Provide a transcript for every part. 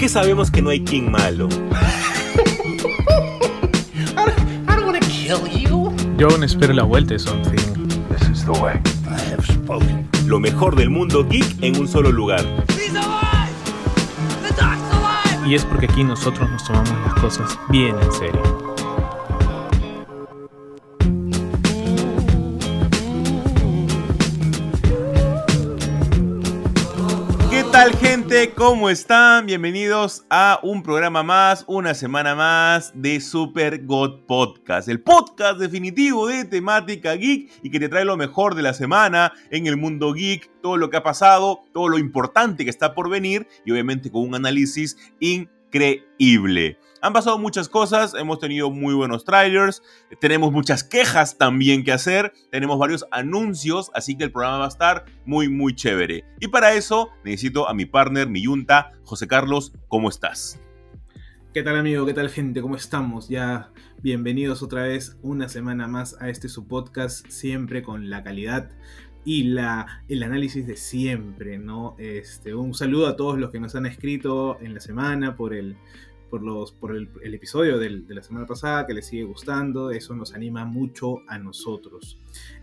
Porque sabemos que no hay quien malo. I don't want to kill you. Yo aún espero la vuelta de Something. This is the way. I have spoken. Lo mejor del mundo geek en un solo lugar. He's alive. The dog's alive. Y es porque aquí nosotros nos tomamos las cosas bien en serio. ¿Qué tal, gente? ¿Cómo están? Bienvenidos a un programa más, una semana más de Super God Podcast, el podcast definitivo de temática geek y que te trae lo mejor de la semana en el mundo geek, todo lo que ha pasado, todo lo importante que está por venir y obviamente con un análisis increíble. Han pasado muchas cosas, hemos tenido muy buenos trailers, tenemos muchas quejas también que hacer, tenemos varios anuncios, así que el programa va a estar muy, muy chévere. Y para eso necesito a mi partner, mi yunta, José Carlos, ¿cómo estás? ¿Qué tal, amigo? ¿Qué tal, gente? ¿Cómo estamos? Ya bienvenidos otra vez una semana más a este su podcast, siempre con la calidad y el análisis de siempre, ¿no? Un saludo a todos los que nos han escrito en la semana por el episodio de la semana pasada, que les sigue gustando. Eso nos anima mucho a nosotros.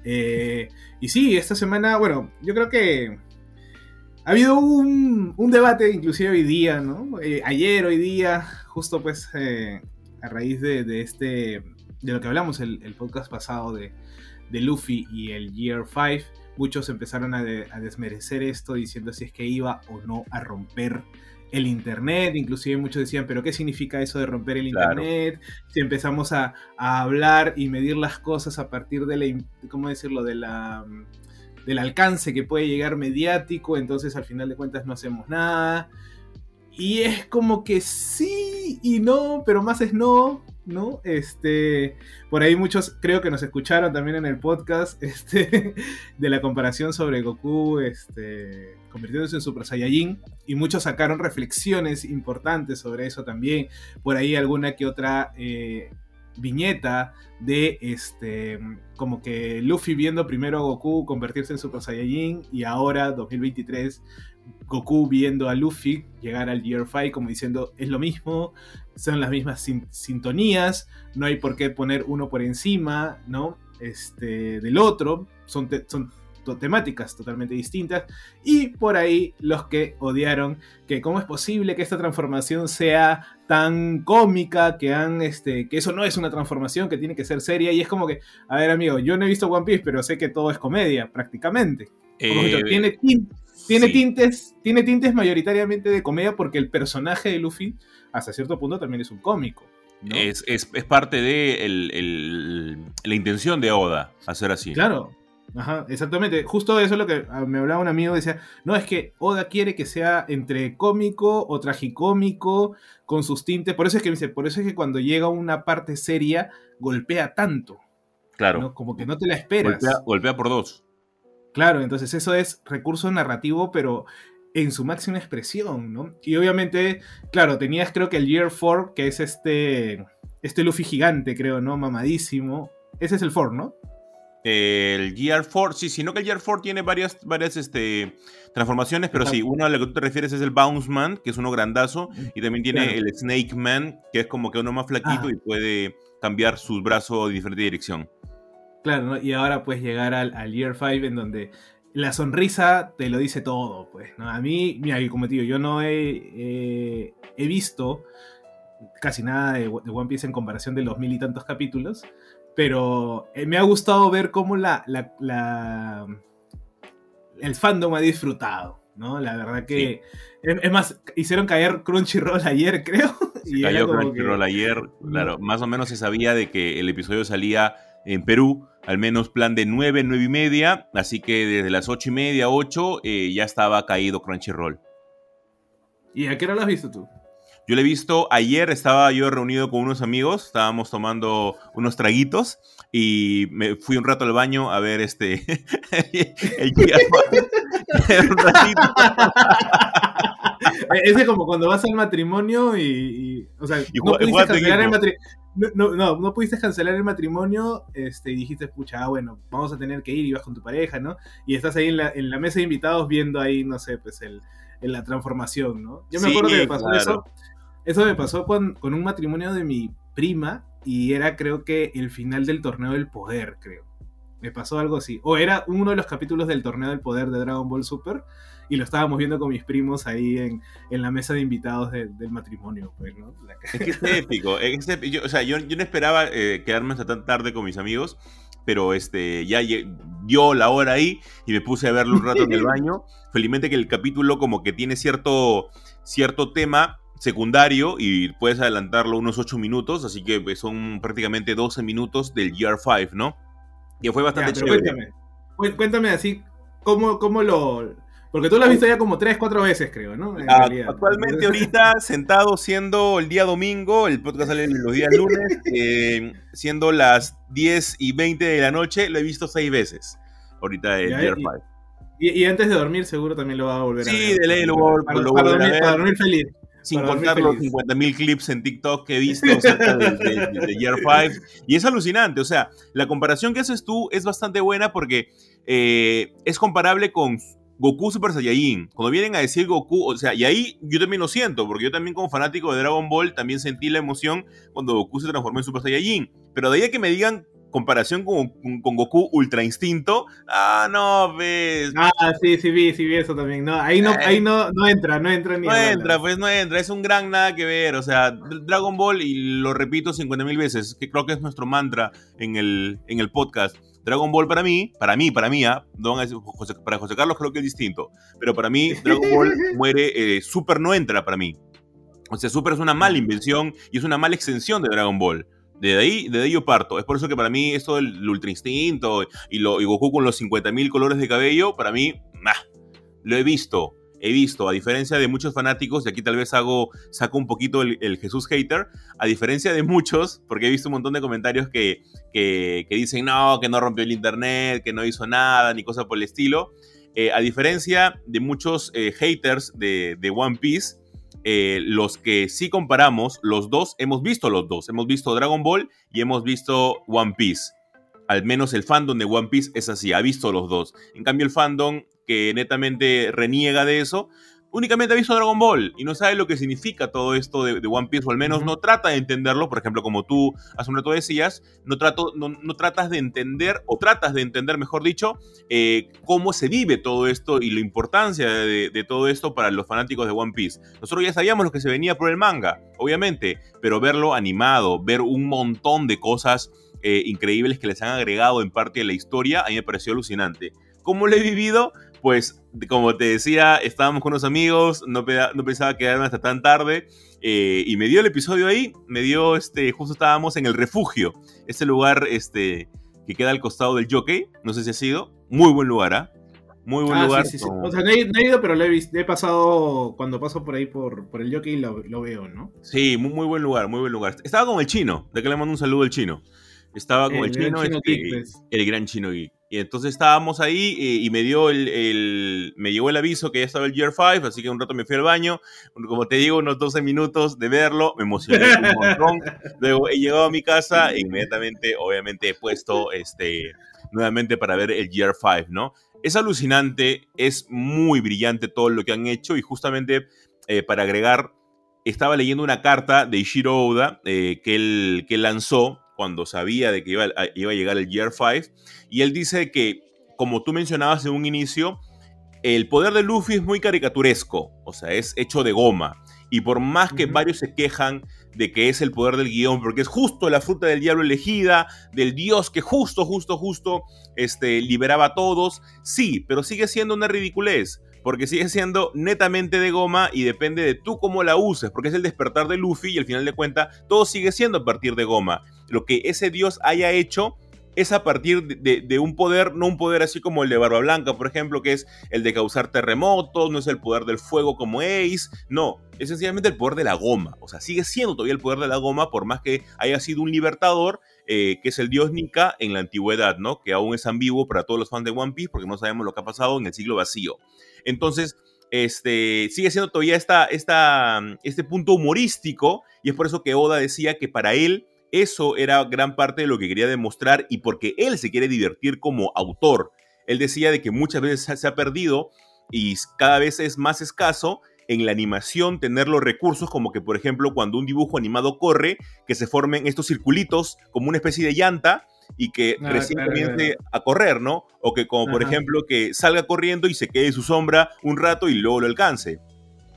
Y sí, esta semana, bueno, yo creo que ha habido un debate, inclusive hoy día, ¿no? Ayer, hoy día, justo pues a raíz de lo que hablamos el podcast pasado de Luffy y el Gear 5, muchos empezaron a desmerecer esto, diciendo si es que iba o no a romper el internet. Inclusive muchos decían, ¿pero qué significa eso de romper el internet? Claro. Si empezamos a hablar y medir las cosas a partir de del alcance que puede llegar mediático, entonces al final de cuentas no hacemos nada. Y es como que sí y no, pero más es no, ¿no? Por ahí muchos creo que nos escucharon también en el podcast de la comparación sobre Goku convirtiéndose en Super Saiyajin, y muchos sacaron reflexiones importantes sobre eso también. Por ahí alguna que otra viñeta de como que Luffy viendo primero a Goku convertirse en Super Saiyajin, y ahora 2023 Goku viendo a Luffy llegar al Gear 5, como diciendo, es lo mismo, son las mismas sintonías, no hay por qué poner uno por encima, ¿no? Del otro, son temáticas totalmente distintas. Y por ahí los que odiaron que cómo es posible que esta transformación sea tan cómica, que que eso no es una transformación, que tiene que ser seria. Y es como que, a ver, amigo, yo no he visto One Piece, pero sé que todo es comedia, prácticamente. Tiene tintes mayoritariamente de comedia, porque el personaje de Luffy hasta cierto punto también es un cómico, ¿no? Es parte de la intención de Oda hacer así. Claro, ajá, exactamente. Justo eso es lo que me hablaba un amigo, decía, no, es que Oda quiere que sea entre cómico o tragicómico, con sus tintes. Por eso es que me dice, por eso es que cuando llega una parte seria, golpea tanto. Claro, ¿no? Como que no te la esperas. Golpea por dos. Claro, entonces eso es recurso narrativo, pero en su máxima expresión, ¿no? Y obviamente, claro, tenías creo que el Year 4, que es este Luffy gigante, creo, ¿no? Mamadísimo. Ese es el 4, ¿no? El Gear 4, sí, sino que el Gear 4 tiene varias transformaciones, pero sí, uno a la que tú te refieres es el Bounce Man, que es uno grandazo, y también tiene el Snake Man, que es como que uno más flaquito y puede cambiar sus brazos de diferente dirección. Claro, ¿no? Y ahora pues llegar al Gear 5, en donde la sonrisa te lo dice todo, pues, ¿no? A mí, mira, como te digo, yo no he visto casi nada de One Piece en comparación de los 1000 y tantos capítulos, pero me ha gustado ver cómo el fandom ha disfrutado, ¿no? La verdad que... Sí. Es más, hicieron caer Crunchyroll ayer, creo. Y cayó Crunchyroll ayer, claro. Más o menos se sabía de que el episodio salía en Perú, al menos plan de 9, 9 y media, así que desde las 8 y media, 8, ya estaba caído Crunchyroll. ¿Y a qué hora lo has visto tú? Yo lo he visto ayer, estaba yo reunido con unos amigos, estábamos tomando unos traguitos y me fui un rato al baño a ver el Gear 5. Un ratito. Ese es como cuando vas al matrimonio o sea, no pudiste cancelar el matrimonio, y dijiste, pucha, bueno, vamos a tener que ir, y vas con tu pareja, ¿no? Y estás ahí en la mesa de invitados viendo ahí, no sé, pues en la transformación, ¿no? Yo me acuerdo que me pasó eso me pasó con un matrimonio de mi prima, y era, creo que, el final del Torneo del Poder, creo. Me pasó algo así. O era uno de los capítulos del Torneo del Poder de Dragon Ball Super, y lo estábamos viendo con mis primos ahí en la mesa de invitados del matrimonio, pues, ¿no? Es que es épico. Yo no esperaba quedarme hasta tan tarde con mis amigos, pero ya dio la hora ahí y me puse a verlo un rato en el baño. Felizmente que el capítulo como que tiene cierto tema secundario y puedes adelantarlo unos 8 minutos, así que son prácticamente 12 minutos del Gear 5, ¿no? Que fue bastante chévere. Cuéntame así, ¿cómo lo...? Porque tú lo has visto ya como 3-4 veces, creo, ¿no? Actualmente ahorita, sentado, siendo el día domingo, el podcast sale los días lunes, siendo las 10:20 de la noche, lo he visto 6 veces ahorita el Gear 5. Y antes de dormir seguro también lo vas a volver a ver. Sí, de ley lo voy a volver a ver. Para dormir feliz. Sin contar los 50.000 clips en TikTok que he visto acerca de Gear 5. Y es alucinante. O sea, la comparación que haces tú es bastante buena porque es comparable con Goku Super Saiyajin. Cuando vienen a decir Goku, o sea, y ahí yo también lo siento, porque yo también como fanático de Dragon Ball también sentí la emoción cuando Goku se transformó en Super Saiyajin. Pero de ahí a que me digan comparación con Goku Ultra Instinto, sí vi eso también, no entra, es un gran nada que ver. O sea, Dragon Ball, y lo repito 50.000 veces, que creo que es nuestro mantra en el podcast, Dragon Ball para mí, para José Carlos creo que es distinto, pero para mí Dragon Ball muere, Super no entra para mí. O sea, Super es una mala invención y es una mala extensión de Dragon Ball. De ahí yo parto. Es por eso que para mí esto del Ultra Instinto y Goku con los 50.000 colores de cabello, para mí, lo he visto, a diferencia de muchos fanáticos, y aquí tal vez saco un poquito el Jesús hater, a diferencia de muchos, porque he visto un montón de comentarios que dicen que no rompió el internet, que no hizo nada, ni cosa por el estilo. A diferencia de muchos haters de One Piece, los que sí comparamos, los dos, hemos visto Dragon Ball y hemos visto One Piece. Al menos el fandom de One Piece es así, ha visto los dos. En cambio el fandom que netamente reniega de eso, únicamente ha visto Dragon Ball y no sabe lo que significa todo esto de One Piece, o al menos no trata de entenderlo. Por ejemplo, como tú hace un rato decías, no tratas de entender, o tratas de entender, mejor dicho, cómo se vive todo esto y la importancia de todo esto para los fanáticos de One Piece. Nosotros ya sabíamos lo que se venía por el manga, obviamente, pero verlo animado, ver un montón de cosas increíbles que les han agregado en parte de la historia, a mí me pareció alucinante. ¿Cómo lo he vivido? Pues, como te decía, estábamos con unos amigos, no pensaba quedarme hasta tan tarde, y me dio el episodio ahí, justo estábamos en el refugio, este lugar que queda al costado del Jockey, no sé si ha sido, muy buen lugar, muy buen lugar. Sí. O sea, no he ido, pero he pasado, cuando paso por ahí por el Jockey lo veo, ¿no? Sí, muy, muy buen lugar, muy buen lugar. Estaba con el chino, de que le mando un saludo al chino. Estaba con el gran chino geek. Y entonces estábamos ahí y me llegó el aviso que ya estaba el Gear 5, así que un rato me fui al baño, como te digo, unos 12 minutos de verlo, me emocioné un montón. Luego he llegado a mi casa e inmediatamente, obviamente, he puesto nuevamente para ver el Gear 5, ¿no? Es alucinante, es muy brillante todo lo que han hecho, y justamente para agregar, estaba leyendo una carta de Ishiro Oda que él lanzó cuando sabía de que iba a llegar el Gear 5, y él dice que, como tú mencionabas en un inicio, el poder de Luffy es muy caricaturesco, o sea, es hecho de goma, y por más que varios se quejan de que es el poder del guión, porque es justo la fruta del diablo elegida, del dios que justo liberaba a todos, sí, pero sigue siendo una ridiculez, porque sigue siendo netamente de goma y depende de tú cómo la uses, porque es el despertar de Luffy y al final de cuentas todo sigue siendo a partir de goma. Lo que ese dios haya hecho es a partir de un poder, no un poder así como el de Barba Blanca, por ejemplo, que es el de causar terremotos, no es el poder del fuego como Ace, no, es sencillamente el poder de la goma, o sea, sigue siendo todavía el poder de la goma por más que haya sido un libertador, que es el dios Nika en la antigüedad, ¿no? Que aún es ambiguo para todos los fans de One Piece porque no sabemos lo que ha pasado en el siglo vacío. Entonces, sigue siendo todavía este punto humorístico, y es por eso que Oda decía que para él eso era gran parte de lo que quería demostrar, y porque él se quiere divertir como autor. Él decía de que muchas veces se ha perdido y cada vez es más escaso en la animación tener los recursos, como que, por ejemplo, cuando un dibujo animado corre, que se formen estos circulitos como una especie de llanta y que recién comience a correr, ¿no? O que, como por ejemplo, que salga corriendo y se quede en su sombra un rato y luego lo alcance.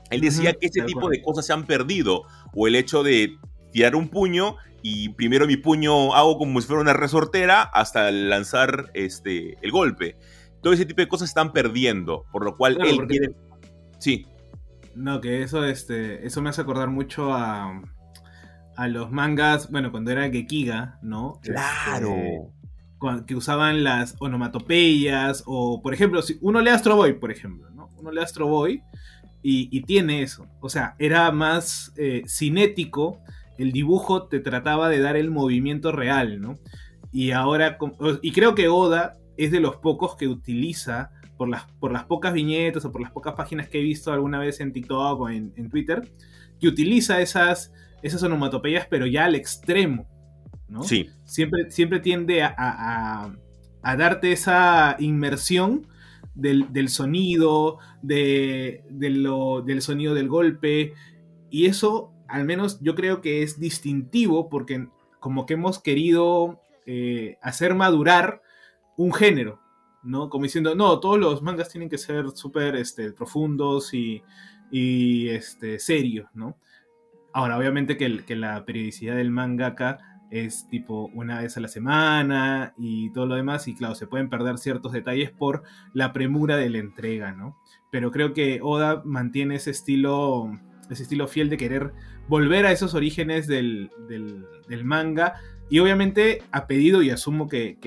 Él decía que ese tipo de cosas se han perdido, o el hecho de tirar un puño y primero mi puño hago como si fuera una resortera hasta lanzar el golpe. Todo ese tipo de cosas se están perdiendo, por lo cual él quiere... Sí. No, que eso me hace acordar mucho a los mangas, bueno, cuando era Gekiga, ¿no? ¡Claro! Que usaban las onomatopeyas, o, por ejemplo, si uno lee Astro Boy, por ejemplo, ¿no? Uno lee Astro Boy y tiene eso. O sea, era más cinético, el dibujo te trataba de dar el movimiento real, ¿no? Y ahora, y creo que Oda es de los pocos que utiliza, por las pocas viñetas o por las pocas páginas que he visto alguna vez en TikTok o en Twitter, que utiliza esas onomatopeyas, pero ya al extremo, ¿no? Sí. Siempre tiende a darte esa inmersión del sonido, del sonido del golpe, y eso, al menos, yo creo que es distintivo, porque como que hemos querido hacer madurar un género, ¿no? Como diciendo, no, todos los mangas tienen que ser súper profundos y serios, ¿no? Ahora, obviamente que la periodicidad del mangaka es tipo una vez a la semana y todo lo demás, y claro, se pueden perder ciertos detalles por la premura de la entrega, ¿no? Pero creo que Oda mantiene ese estilo fiel de querer volver a esos orígenes del manga, y obviamente ha pedido, y asumo que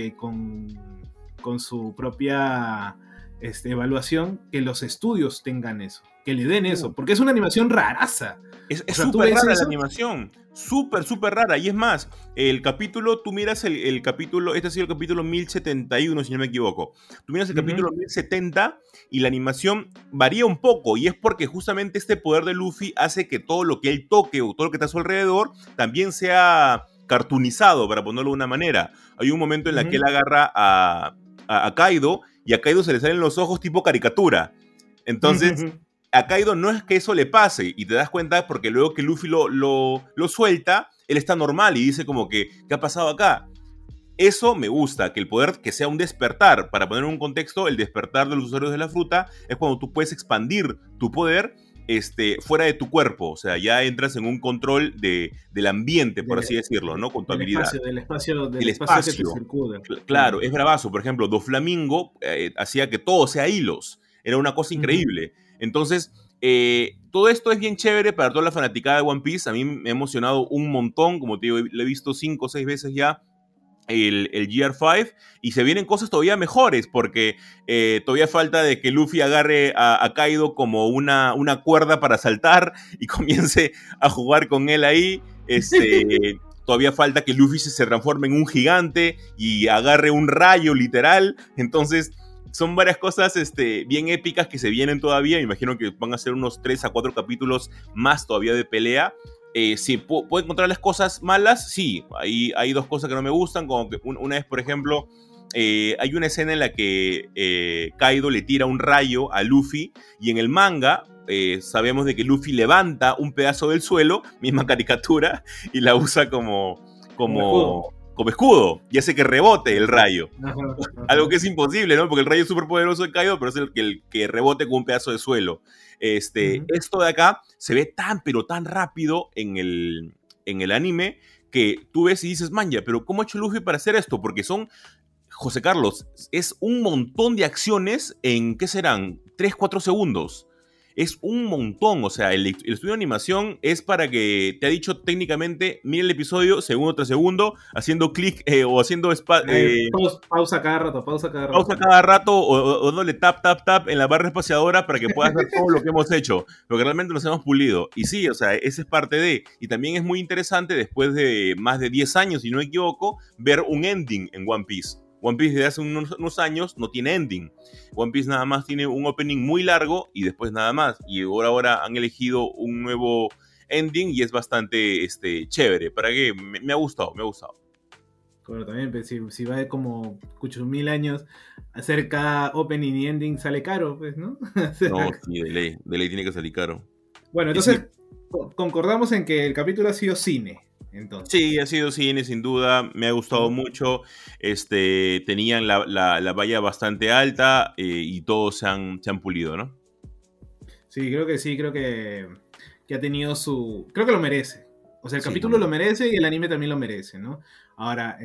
con su propia evaluación, que los estudios tengan eso, que le den eso, porque es una animación raraza. Es súper rara la animación, súper rara, y es más, el capítulo, tú miras el capítulo, este ha sido el capítulo 1071, si no me equivoco, tú miras el capítulo 1070 y la animación varía un poco, y es porque justamente este poder de Luffy hace que todo lo que él toque o todo lo que está a su alrededor también sea cartoonizado, para ponerlo de una manera. Hay un momento en el que él agarra a Kaido, y a Kaido se le salen los ojos tipo caricatura. Entonces, a Kaido no es que eso le pase, y te das cuenta porque luego que Luffy lo suelta, él está normal y dice como que, ¿qué ha pasado acá? Eso me gusta, que el poder que sea un despertar. Para poner un contexto, el despertar de los usuarios de la fruta es cuando tú puedes expandir tu poder fuera de tu cuerpo, o sea, ya entras en un control del ambiente, por así decirlo, ¿no? Con tu habilidad. Del espacio que te circula. Claro, es bravazo. Por ejemplo, Doflamingo hacía que todo sea hilos. Era una cosa increíble. Entonces, todo esto es bien chévere para toda la fanaticada de One Piece. A mí me ha emocionado un montón, como te digo, lo he visto 5 o 6 veces ya. El Gear 5, y se vienen cosas todavía mejores, porque todavía falta de que Luffy agarre a Kaido como una cuerda para saltar y comience a jugar con él ahí. Todavía falta que Luffy se transforme en un gigante y agarre un rayo literal. Entonces son varias cosas bien épicas que se vienen todavía. Me imagino que van a ser unos 3 a 4 capítulos más todavía de pelea. Sí, ¿puedo encontrar las cosas malas? Sí, hay 2 cosas que no me gustan, como que una vez, por ejemplo, hay una escena en la que Kaido le tira un rayo a Luffy, y en el manga sabemos de que Luffy levanta un pedazo del suelo, misma caricatura, y la usa como escudo, y hace que rebote el rayo. Algo que es imposible, ¿no? Porque el rayo es súper poderoso de Kaido, pero es el que rebote con un pedazo de suelo. Esto de acá se ve tan, pero tan rápido en el anime, que tú ves y dices, manja, pero ¿cómo ha hecho Luffy para hacer esto? Porque son, José Carlos, es un montón de acciones en, ¿qué serán? 3-4 segundos. Es un montón, o sea, el estudio de animación es para que te ha dicho técnicamente, mira el episodio segundo tras segundo, haciendo clic o haciendo pausa cada rato o dándole tap en la barra espaciadora para que puedas ver todo lo que hemos hecho, porque realmente nos hemos pulido. Y sí, o sea, esa es parte de, y también es muy interesante después de más de 10 años, si no me equivoco, ver un ending en One Piece. One Piece desde hace unos años no tiene ending. One Piece nada más tiene un opening muy largo y después nada más. Y ahora han elegido un nuevo ending y es bastante chévere. ¿Para qué? Me ha gustado. Pero también, si va de como 8.000 años, hacer cada opening y ending sale caro, pues, ¿no? O sea, no, sí, de ley tiene que salir caro. Bueno, entonces concordamos en que el capítulo ha sido cine. Entonces. Sí, ha sido cine, sin duda. Me ha gustado mucho. Tenían la valla bastante alta y todos se han pulido, ¿no? Sí, creo que ha tenido su... Creo que lo merece. O sea, el capítulo lo merece y el anime también lo merece, ¿no? Ahora,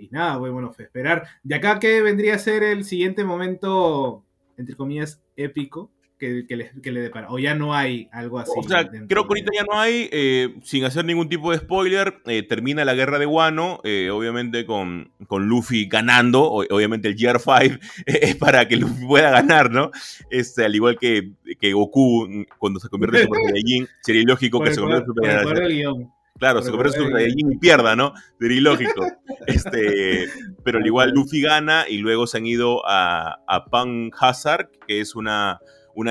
y nada, bueno, esperar. De acá, ¿qué vendría a ser el siguiente momento, entre comillas, épico que le depara? O ya no hay algo así. O sea, creo que ahorita ya no hay, sin hacer ningún tipo de spoiler, termina la guerra de Wano, obviamente con Luffy ganando, obviamente el Gear 5 es para que Luffy pueda ganar, ¿no? Al igual que Goku, cuando se convierte en Super Saiyajin, sería ilógico que se convierta en Super Saiyajin. Claro, se convierte en Super Saiyajin y pierda, ¿no? Sería ilógico. Pero al igual Luffy gana y luego se han ido a Panhazard, que es una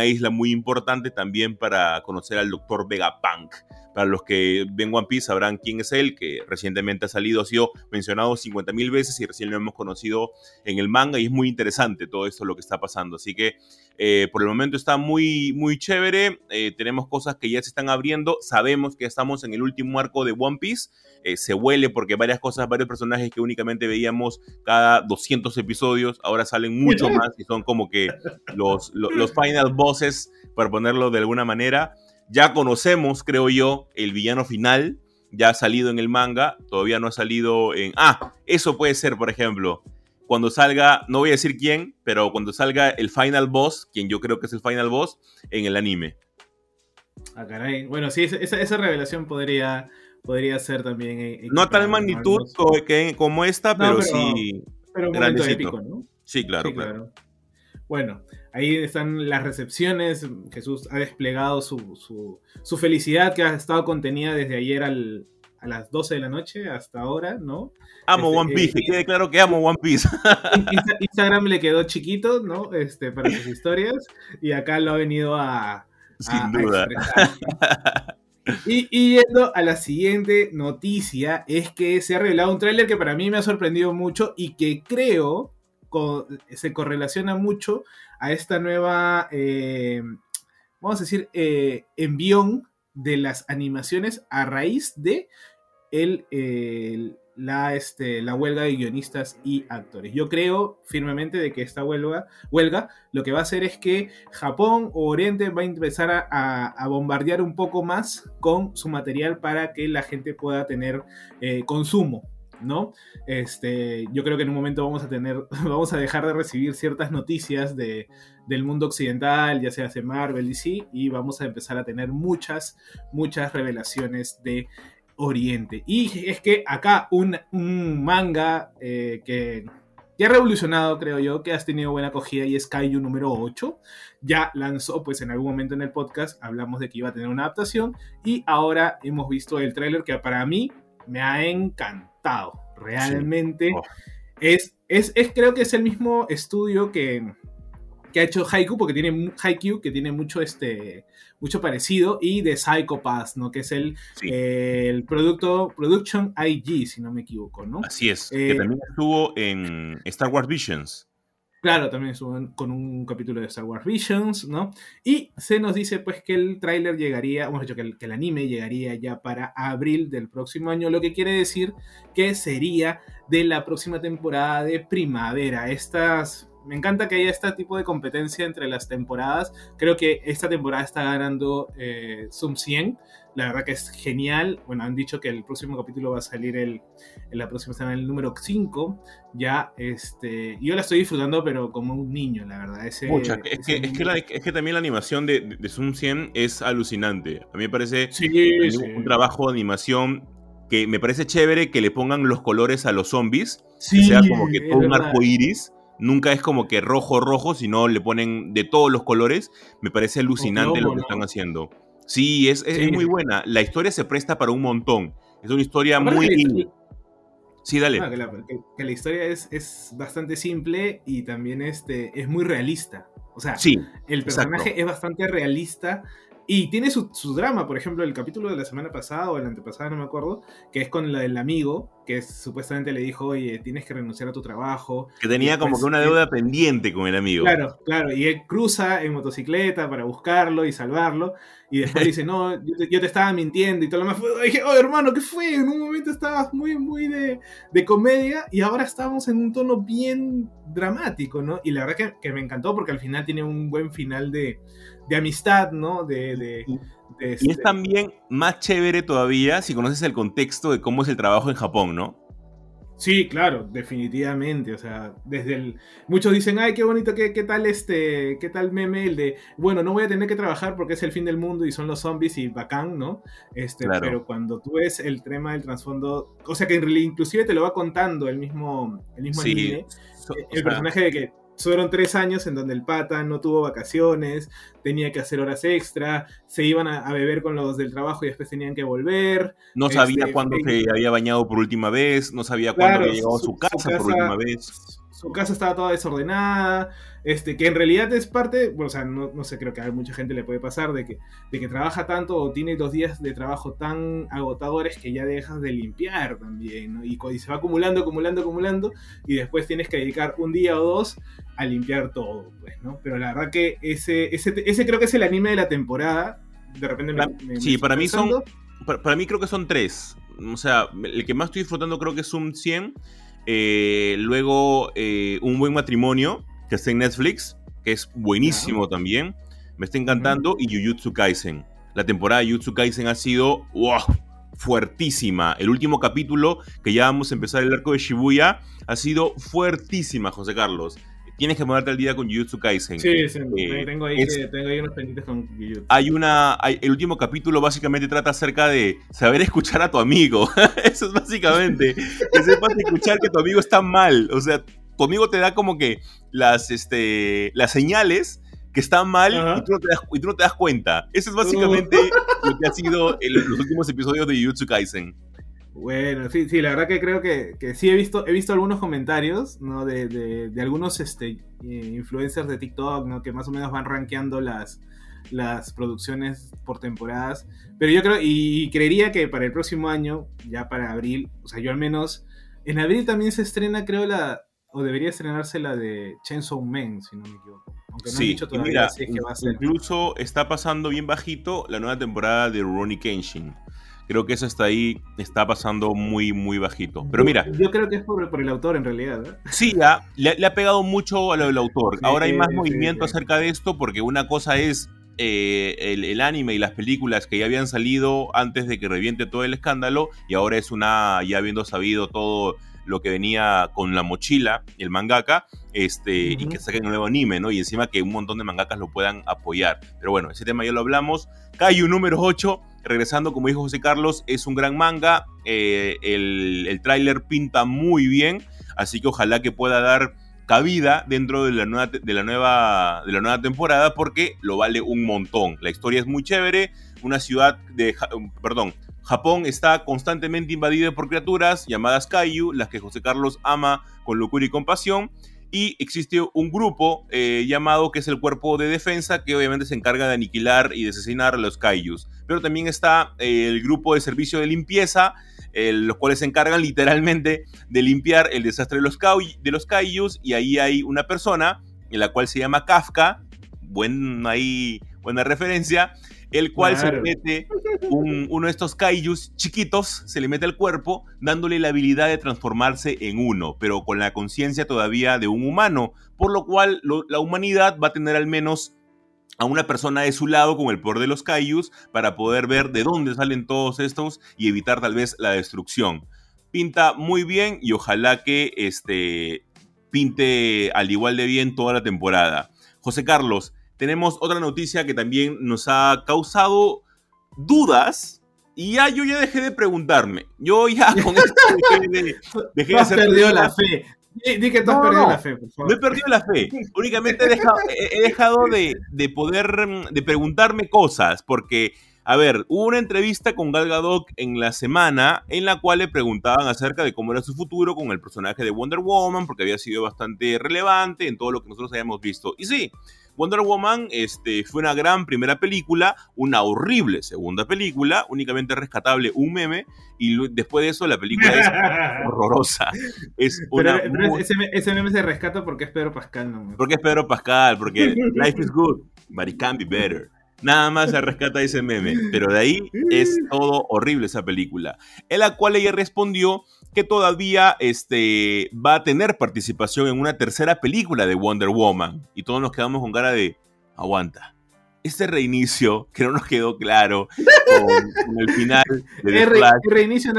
isla muy importante también para conocer al Dr. Vegapunk. Para los que ven One Piece sabrán quién es él, que recientemente ha salido, ha sido mencionado 50.000 veces y recién lo hemos conocido en el manga, y es muy interesante todo esto lo que está pasando. Así que por el momento está muy, muy chévere, tenemos cosas que ya se están abriendo, sabemos que estamos en el último arco de One Piece, se huele porque varios personajes que únicamente veíamos cada 200 episodios, ahora salen mucho más y son como que los final bosses, para ponerlo de alguna manera. Ya conocemos, creo yo, el villano final, ya ha salido en el manga, todavía no ha salido en... Ah, eso puede ser, por ejemplo, cuando salga, no voy a decir quién, pero cuando salga el final boss, quien yo creo que es el final boss, en el anime. Ah, caray. Bueno, sí, esa revelación podría ser también... No tal magnitud como esta, no, pero sí... Pero un momento épico, ¿no? Sí, claro. Bueno, ahí están las recepciones. Jesús ha desplegado su felicidad que ha estado contenida desde ayer a las 12 de la noche hasta ahora, ¿no? Amo One Piece, que quede claro que amo One Piece. Instagram le quedó chiquito, ¿no? Para sus historias, y acá lo ha venido a... Sin duda. A y yendo a la siguiente noticia, es que se ha revelado un tráiler que para mí me ha sorprendido mucho y que creo... se correlaciona mucho a esta nueva, vamos a decir, envión de las animaciones a raíz de la huelga de guionistas y actores. Yo creo firmemente de que esta huelga lo que va a hacer es que Japón o Oriente va a empezar a bombardear un poco más con su material para que la gente pueda tener consumo, ¿no? Yo creo que en un momento vamos a dejar de recibir ciertas noticias del mundo occidental, ya sea de Marvel, DC, y vamos a empezar a tener muchas revelaciones de Oriente. Y es que acá un manga que ha revolucionado, creo yo, que has tenido buena acogida, y es Kaiju número 8. Ya lanzó, pues en algún momento en el podcast hablamos de que iba a tener una adaptación, y ahora hemos visto el tráiler que para mí me ha encantado. Realmente sí. Oh. Es creo que es el mismo estudio que ha hecho Haikyu, porque tiene Haikyu, que tiene mucho parecido, y de Psycho Pass, ¿no? Que es el Production IG, si no me equivoco, ¿no? Así es, que también estuvo en Star Wars Visions. Claro, también estuvo con un capítulo de Star Wars Visions, ¿no? Y se nos dice, pues, que el tráiler llegaría, hemos dicho que el anime llegaría ya para abril del próximo año, lo que quiere decir que sería de la próxima temporada de primavera. Me encanta que haya este tipo de competencia entre las temporadas. Creo que esta temporada está ganando Sum 100. La verdad que es genial. Bueno, han dicho que el próximo capítulo va a salir en la próxima semana, el número 5. Ya, yo la estoy disfrutando, pero como un niño, la verdad. Es que también la animación de Sum 100 es alucinante. A mí me parece un trabajo de animación que me parece chévere que le pongan los colores a los zombies. Sí, que sea como que todo un arco iris. Nunca es como que rojo, sino le ponen de todos los colores. Me parece alucinante lo que están haciendo. Sí, es muy buena. La historia se presta para un montón. Es una historia muy... Sí, dale. No, que la historia es bastante simple y también es muy realista. O sea, el personaje es bastante realista Y tiene su drama, por ejemplo, el capítulo de la semana pasada o el antepasado, no me acuerdo, que es con el amigo, que supuestamente le dijo, oye, tienes que renunciar a tu trabajo. Que tenía después, como que una deuda pendiente con el amigo. Claro, y él cruza en motocicleta para buscarlo y salvarlo, y después dice, no, yo te estaba mintiendo y todo lo más. Y dije, oh, hermano, ¿qué fue? En un momento estabas muy, muy de comedia, y ahora estábamos en un tono bien dramático, ¿no? Y la verdad que me encantó, porque al final tiene un buen final de amistad, ¿no? Y es también más chévere todavía si conoces el contexto de cómo es el trabajo en Japón, ¿no? Sí, claro, definitivamente. O sea, muchos dicen, ay, qué bonito, qué tal meme el de, bueno, no voy a tener que trabajar porque es el fin del mundo y son los zombies y bacán, ¿no? Claro. Pero cuando tú ves el tema del trasfondo, o sea, que inclusive te lo va contando el mismo sí. Anime, el personaje de que fueron 3 años en donde el pata no tuvo vacaciones, tenía que hacer horas extra, se iban a beber con los del trabajo y después tenían que volver. No sabía cuándo se había bañado por última vez, no sabía cuándo había llegado a su casa por última vez. Su casa estaba toda desordenada, que en realidad es parte, bueno, o sea, no sé, creo que a mucha gente le puede pasar de que trabaja tanto o tiene 2 días de trabajo tan agotadores que ya dejas de limpiar también, ¿no? Y se va acumulando, y después tienes que dedicar 1 día o 2 a limpiar todo, pues, ¿no? Pero la verdad que ese creo que es el anime de la temporada, de repente para mí creo que son 3, o sea, el que más estoy disfrutando creo que es un 100, luego Un Buen Matrimonio, que está en Netflix, que es buenísimo también, me está encantando, y Jujutsu Kaisen. La temporada de Jujutsu Kaisen ha sido wow, fuertísima. El último capítulo, que ya vamos a empezar el arco de Shibuya, ha sido fuertísima, José Carlos. Tienes que ponerte al día con Jujutsu Kaisen. Sí, tengo ahí unos pendientes con Jujutsu. El último capítulo básicamente trata acerca de saber escuchar a tu amigo. Eso es básicamente, que sepas escuchar que tu amigo está mal. O sea, tu amigo te da como que las señales que están mal y tú no te das cuenta. Eso es básicamente lo que ha sido los últimos episodios de Jujutsu Kaisen. Bueno, sí, la verdad que creo que sí he visto algunos comentarios, ¿no? De algunos influencers de TikTok, ¿no? Que más o menos van rankeando las producciones por temporadas. Pero yo creo, y creería que para el próximo año, ya para abril, o sea, yo al menos, en abril también se estrena, creo, o debería estrenarse la de Chainsaw Man, si no me equivoco. Aunque no he dicho todavía, mira, si es que va a ser. Incluso está pasando bien bajito la nueva temporada de Rurouni Kenshin. Creo que eso está pasando muy, muy bajito. Pero mira... Yo creo que es por el autor, en realidad, ¿no? Sí, le ha pegado mucho a lo del autor. Ahora hay más movimiento acerca de esto, porque una cosa es el anime y las películas que ya habían salido antes de que reviente todo el escándalo, y ahora es ya habiendo sabido todo lo que venía con la mochila, el mangaka, y que saquen un nuevo anime, ¿no? Y encima que un montón de mangakas lo puedan apoyar. Pero bueno, ese tema ya lo hablamos. Kaiju número 8... Regresando, como dijo José Carlos, es un gran manga, el tráiler pinta muy bien, así que ojalá que pueda dar cabida dentro de la nueva temporada, porque lo vale un montón. La historia es muy chévere, una ciudad Japón está constantemente invadida por criaturas llamadas Kaiju, las que José Carlos ama con locura y compasión, y existe un grupo llamado, que es el Cuerpo de Defensa, que obviamente se encarga de aniquilar y de asesinar a los Kaijus. Pero también está el Grupo de Servicio de Limpieza, los cuales se encargan literalmente de limpiar el desastre de los Kaijus, y ahí hay una persona, en la cual se llama Kafka, buena referencia, el cual se mete uno de estos Kaijus chiquitos, se le mete al cuerpo, dándole la habilidad de transformarse en uno, pero con la conciencia todavía de un humano, por lo cual la humanidad va a tener al menos a una persona de su lado con el poder de los Kaijus, para poder ver de dónde salen todos estos y evitar tal vez la destrucción. Pinta muy bien, y ojalá que pinte al igual de bien toda la temporada. José Carlos, tenemos otra noticia que también nos ha causado dudas, y yo ya dejé de preguntarme. Yo ya con esto dejé de hacer... perdido la fe. Dí que tú has perdido la fe, por favor. No he perdido la fe. Únicamente he dejado de poder de preguntarme cosas, porque A ver, hubo una entrevista con Gal Gadot en la semana en la cual le preguntaban acerca de cómo era su futuro con el personaje de Wonder Woman, porque había sido bastante relevante en todo lo que nosotros habíamos visto. Y sí, Wonder Woman fue una gran primera película, una horrible segunda película, únicamente rescatable un meme, y después de eso la película es horrorosa. Es una pero ese meme se rescata porque es Pedro Pascal, ¿no? Porque es Pedro Pascal, porque life is good, but it can be better. Nada más se rescata ese meme, pero de ahí es todo horrible esa película, en la cual ella respondió que todavía va a tener participación en una tercera película de Wonder Woman, y todos nos quedamos con cara de, aguanta, este reinicio que no nos quedó claro con el final de Es reinicio,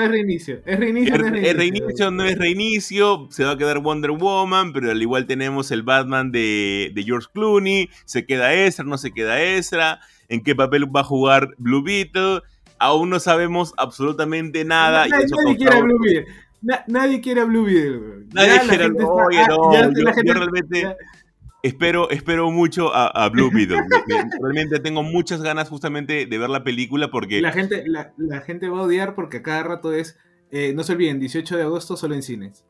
no es reinicio. Se va a quedar Wonder Woman, pero al igual tenemos el Batman de George Clooney. Se queda Ezra, no se queda Ezra. ¿En qué papel va a jugar Blue Beetle? Aún no sabemos absolutamente nada. Nadie quiere a Blue Beetle. Espero mucho a Blue Beetle. Realmente tengo muchas ganas justamente de ver la película porque... La gente va a odiar porque a cada rato es... no se olviden, 18 de agosto solo en cines.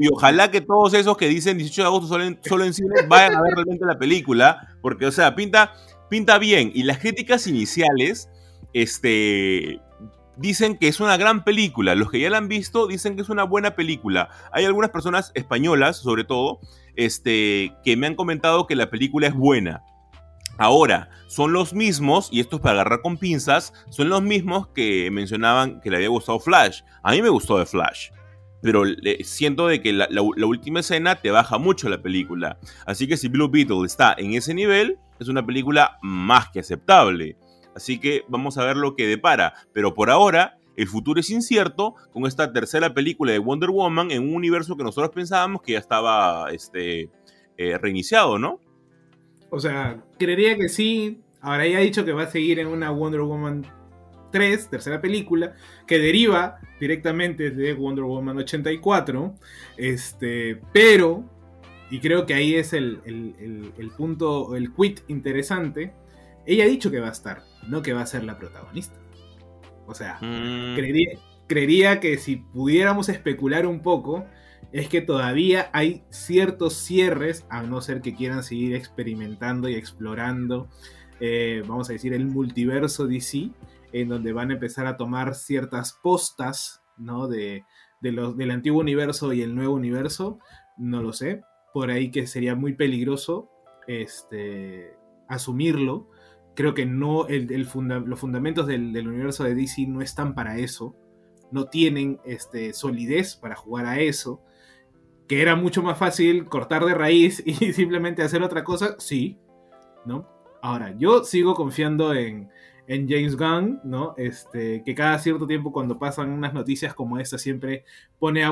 Y ojalá que todos esos que dicen 18 de agosto solo en cines vayan a ver realmente la película. Porque, o sea, pinta bien. Y las críticas iniciales dicen que es una gran película. Los que ya la han visto dicen que es una buena película. Hay algunas personas españolas, sobre todo... que me han comentado que la película es buena. Ahora, son los mismos, y esto es para agarrar con pinzas, son los mismos que mencionaban que le había gustado Flash. A mí me gustó de Flash, pero siento de que la última escena te baja mucho la película. Así que si Blue Beetle está en ese nivel, es una película más que aceptable. Así que vamos a ver lo que depara. Pero por ahora... el futuro es incierto con esta tercera película de Wonder Woman en un universo que nosotros pensábamos que ya estaba reiniciado, ¿no? O sea, creería que sí. Ahora ya ha dicho que va a seguir en una Wonder Woman 3, tercera película, que deriva directamente de Wonder Woman 84. Pero, y creo que ahí es el punto, el quid interesante, ella ha dicho que va a estar, no que va a ser la protagonista. O sea, creería que si pudiéramos especular un poco, es que todavía hay ciertos cierres, a no ser que quieran seguir experimentando y explorando, vamos a decir, el multiverso DC, en donde van a empezar a tomar ciertas postas, ¿no? Del antiguo universo y el nuevo universo, no lo sé, por ahí que sería muy peligroso asumirlo. Creo que no, los fundamentos del universo de DC no están para eso. No tienen solidez para jugar a eso. Que era mucho más fácil cortar de raíz y simplemente hacer otra cosa. Sí, ¿no? Ahora, yo sigo confiando en James Gunn, ¿no? Que cada cierto tiempo cuando pasan unas noticias como esta siempre pone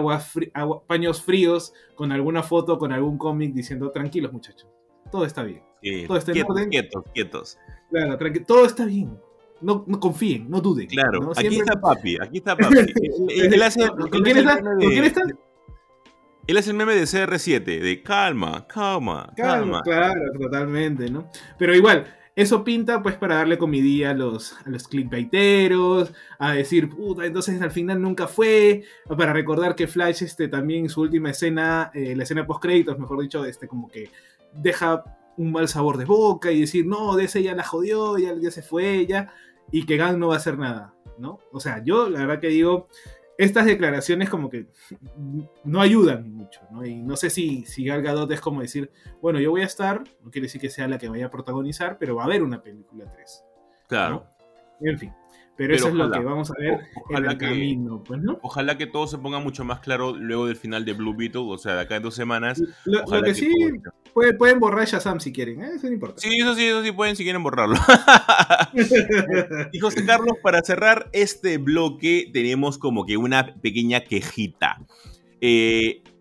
paños fríos con alguna foto, con algún cómic diciendo tranquilos muchachos, todo está bien. Todo está quietos. Claro, todo está bien. No confíen, no duden. Claro, ¿no? Siempre... Aquí está papi. Él hace el meme de CR7, de calma. Claro, totalmente, ¿no? Pero igual, eso pinta pues para darle comidilla a los clickbaiteros, a decir, puta, entonces al final nunca fue, para recordar que Flash también su última escena, la escena post créditos, mejor dicho, como que deja un mal sabor de boca y decir, no, DC ya la jodió, ya se fue ella, y que Gang no va a hacer nada, ¿no? O sea, yo la verdad que digo, estas declaraciones como que no ayudan mucho, ¿no? Y no sé si Gal Gadot es como decir, bueno, yo voy a estar, no quiere decir que sea la que vaya a protagonizar, pero va a haber una película 3. Claro. ¿No? En fin. Pero eso ojalá, es lo que vamos a ver en el camino, pues, ¿no? Ojalá que todo se ponga mucho más claro luego del final de Blue Beetle, o sea, de acá en 2 semanas. Lo que sí, pueden borrar Shazam si quieren, ¿eh? Eso no importa. Sí, pueden si quieren borrarlo. Y José Carlos, para cerrar este bloque, tenemos como que una pequeña quejita.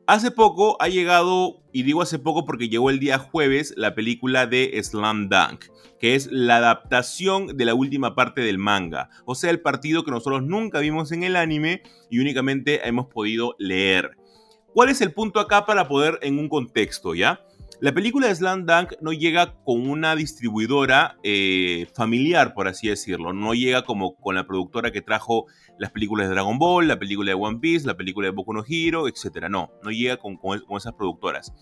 Hace poco ha llegado, y digo hace poco porque llegó el día jueves, la película de Slam Dunk, que es la adaptación de la última parte del manga, o sea, el partido que nosotros nunca vimos en el anime y únicamente hemos podido leer. ¿Cuál es el punto acá para poder en un contexto, ya? La película de Slam Dunk no llega con una distribuidora familiar, por así decirlo. No llega como con la productora que trajo las películas de Dragon Ball, la película de One Piece, la película de Boku no Hero, etc. No llega con esas productoras.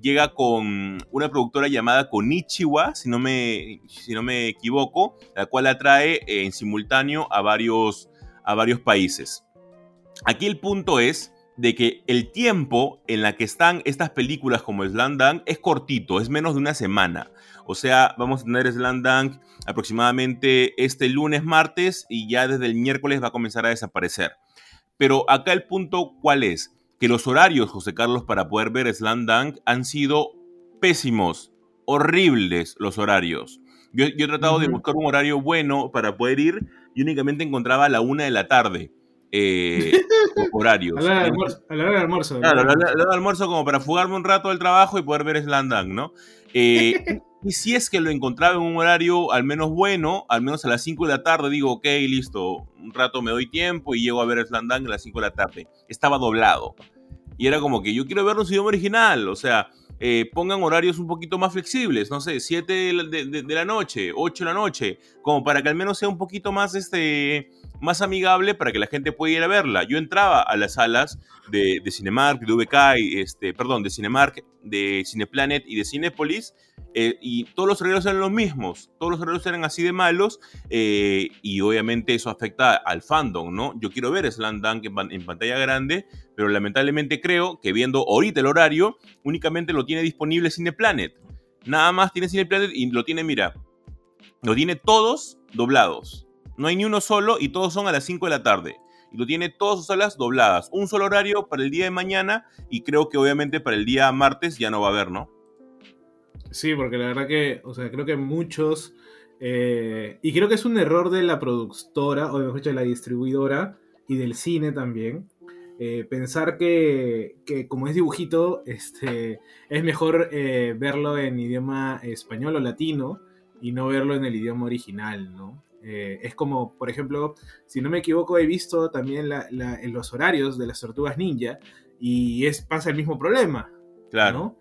Llega con una productora llamada Konichiwa, si no me equivoco, la cual atrae en simultáneo a varios países. Aquí el punto es de que el tiempo en la que están estas películas como Slam Dunk es cortito, es menos de una semana. O sea, vamos a tener Slam Dunk aproximadamente este lunes, martes, y ya desde el miércoles va a comenzar a desaparecer. Pero acá el punto, ¿cuál es? Que los horarios, José Carlos, para poder ver Slam Dunk han sido pésimos, horribles los horarios. Yo he tratado de buscar un horario bueno para poder ir y únicamente encontraba a la 1 de la tarde. Horarios. A la hora del almuerzo. Claro, a la hora del almuerzo, como para fugarme un rato del trabajo y poder ver Slam Dunk, ¿no? Y si es que lo encontraba en un horario al menos bueno, al menos a las 5 de la tarde, digo, ok, listo, un rato me doy tiempo y llego a ver Slam Dunk a las 5 de la tarde. Estaba doblado. Y era como que yo quiero verlo en su idioma original, o sea, pongan horarios un poquito más flexibles, no sé, 7 de la noche, 8 de la noche, como para que al menos sea un poquito más más amigable para que la gente pueda ir a verla. Yo entraba a las salas de Cinemark, de VK, de Cinemark, de Cineplanet y de Cinépolis, y todos los horarios eran los mismos, todos los horarios eran así de malos, y obviamente eso afecta al fandom, ¿no? Yo quiero ver Slam Dunk en pantalla grande, pero lamentablemente creo que viendo ahorita el horario, únicamente lo tiene disponible Cineplanet. Nada más tiene Cineplanet y lo tiene, mira, lo tiene todos doblados. No hay ni uno solo y todos son a las 5 de la tarde. Y lo tiene todas sus salas dobladas. Un solo horario para el día de mañana y creo que obviamente para el día martes ya no va a haber, ¿no? Sí, porque la verdad que, o sea, creo que muchos... y creo que es un error de la productora, o mejor dicho, de la distribuidora y del cine también. Pensar que como es dibujito, es mejor verlo en idioma español o latino y no verlo en el idioma original, ¿no? Es como, por ejemplo, si no me equivoco, he visto también en los horarios de las Tortugas Ninja y pasa el mismo problema. Claro. ¿No?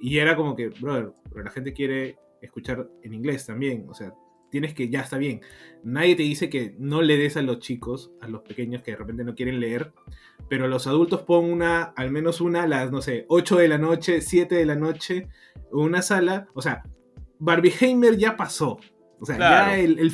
Y era como que, brother, pero la gente quiere escuchar en inglés también. O sea, tienes que, ya está bien. Nadie te dice que no le des a los chicos, a los pequeños que de repente no quieren leer, pero los adultos pon al menos una, a las, no sé, 8 de la noche, 7 de la noche, una sala. O sea, Barbieheimer ya pasó. O sea, claro. Ya el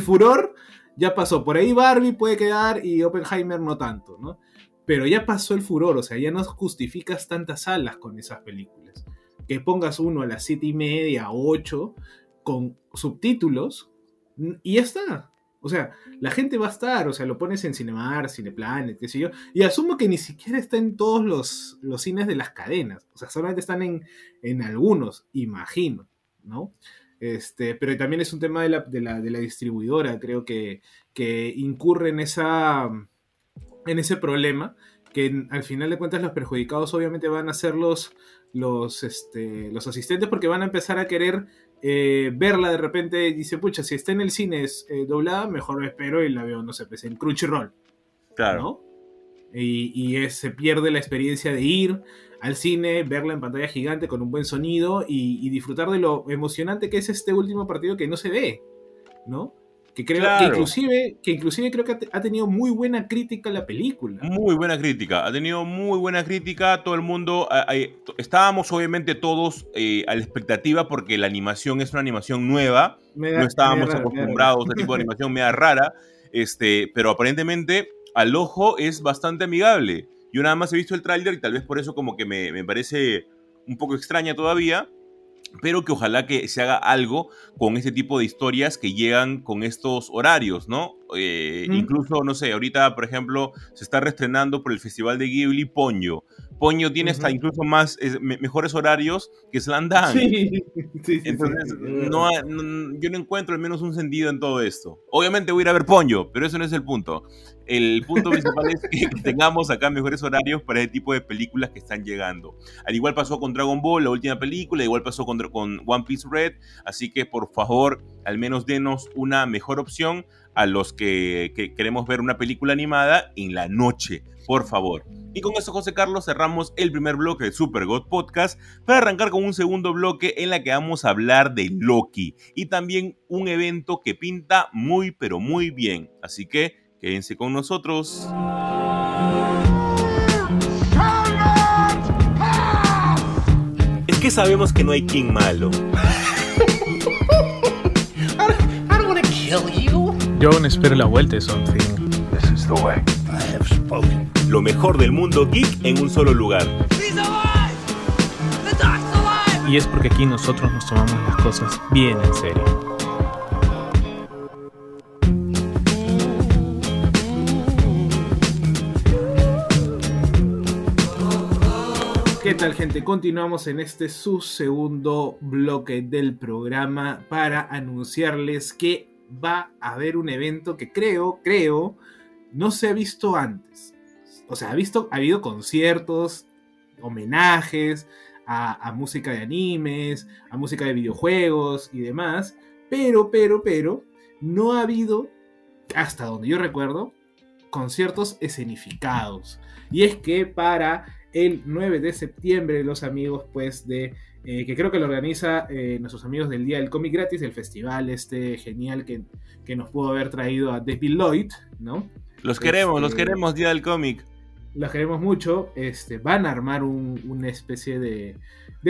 furor ya pasó. Por ahí Barbie puede quedar y Oppenheimer no tanto, ¿no? Pero ya pasó el furor, o sea, ya no justificas tantas salas con esas películas. Que pongas uno a las 7:30, 8, con subtítulos, y ya está. O sea, la gente va a estar, o sea, lo pones en Cinemark, Cineplanet, qué sé yo, y asumo que ni siquiera está en todos los cines de las cadenas. O sea, solamente están en algunos, imagino, ¿no? Pero también es un tema de la distribuidora, creo que incurre en ese problema, que al final de cuentas los perjudicados obviamente van a ser los asistentes, porque van a empezar a querer verla de repente, y dice, pucha, si está en el cine doblada, mejor espero y la veo, no sé, pues en Crunchyroll. Claro. ¿No? Y se pierde la experiencia de ir al cine, verla en pantalla gigante con un buen sonido y disfrutar de lo emocionante que es este último partido que no se ve, ¿no? Que creo, claro, que inclusive creo que ha tenido muy buena crítica la película. Muy buena crítica, ha tenido muy buena crítica, todo el mundo, estábamos obviamente todos a la expectativa porque la animación es una animación nueva, no estábamos acostumbrados a este tipo de animación media rara, pero aparentemente al ojo es bastante amigable. Yo nada más he visto el tráiler y tal vez por eso como que me parece un poco extraña todavía, pero que ojalá que se haga algo con este tipo de historias que llegan con estos horarios, ¿no? Incluso, no sé, ahorita, por ejemplo, se está reestrenando por el Festival de Ghibli Ponyo. Ponyo tiene hasta incluso más mejores horarios que Slam Dunk. Sí. Entonces, yo no encuentro al menos un sentido en todo esto. Obviamente voy a ir a ver Ponyo, pero eso no es el punto. El punto principal es que tengamos acá mejores horarios para este tipo de películas que están llegando. Al igual pasó con Dragon Ball, la última película, igual pasó con One Piece Red, así que por favor, al menos denos una mejor opción a los que queremos ver una película animada en la noche, por favor. Y con eso, José Carlos, cerramos el primer bloque de Super God Podcast para arrancar con un segundo bloque en la que vamos a hablar de Loki y también un evento que pinta muy pero muy bien. Así que quédense con nosotros. Es que sabemos que no hay quien malo. I don't want to kill you. Yo aún espero la vuelta de Something. This is the way. I have spoken. Lo mejor del mundo geek en un solo lugar. Y es porque aquí nosotros nos tomamos las cosas bien en serio. ¿Qué tal, gente? Continuamos en este su segundo bloque del programa para anunciarles que va a haber un evento que creo no se ha visto antes. O sea, ha habido conciertos, homenajes a música de animes, a música de videojuegos y demás, pero no ha habido, hasta donde yo recuerdo, conciertos escenificados. Y es que para el 9 de septiembre los amigos, pues, que creo que lo organiza nuestros amigos del Día del Cómic Gratis, el festival este genial que nos pudo haber traído a Debbie Lloyd, ¿no? Los queremos, Día del Cómic. Los queremos mucho. Van a armar una especie de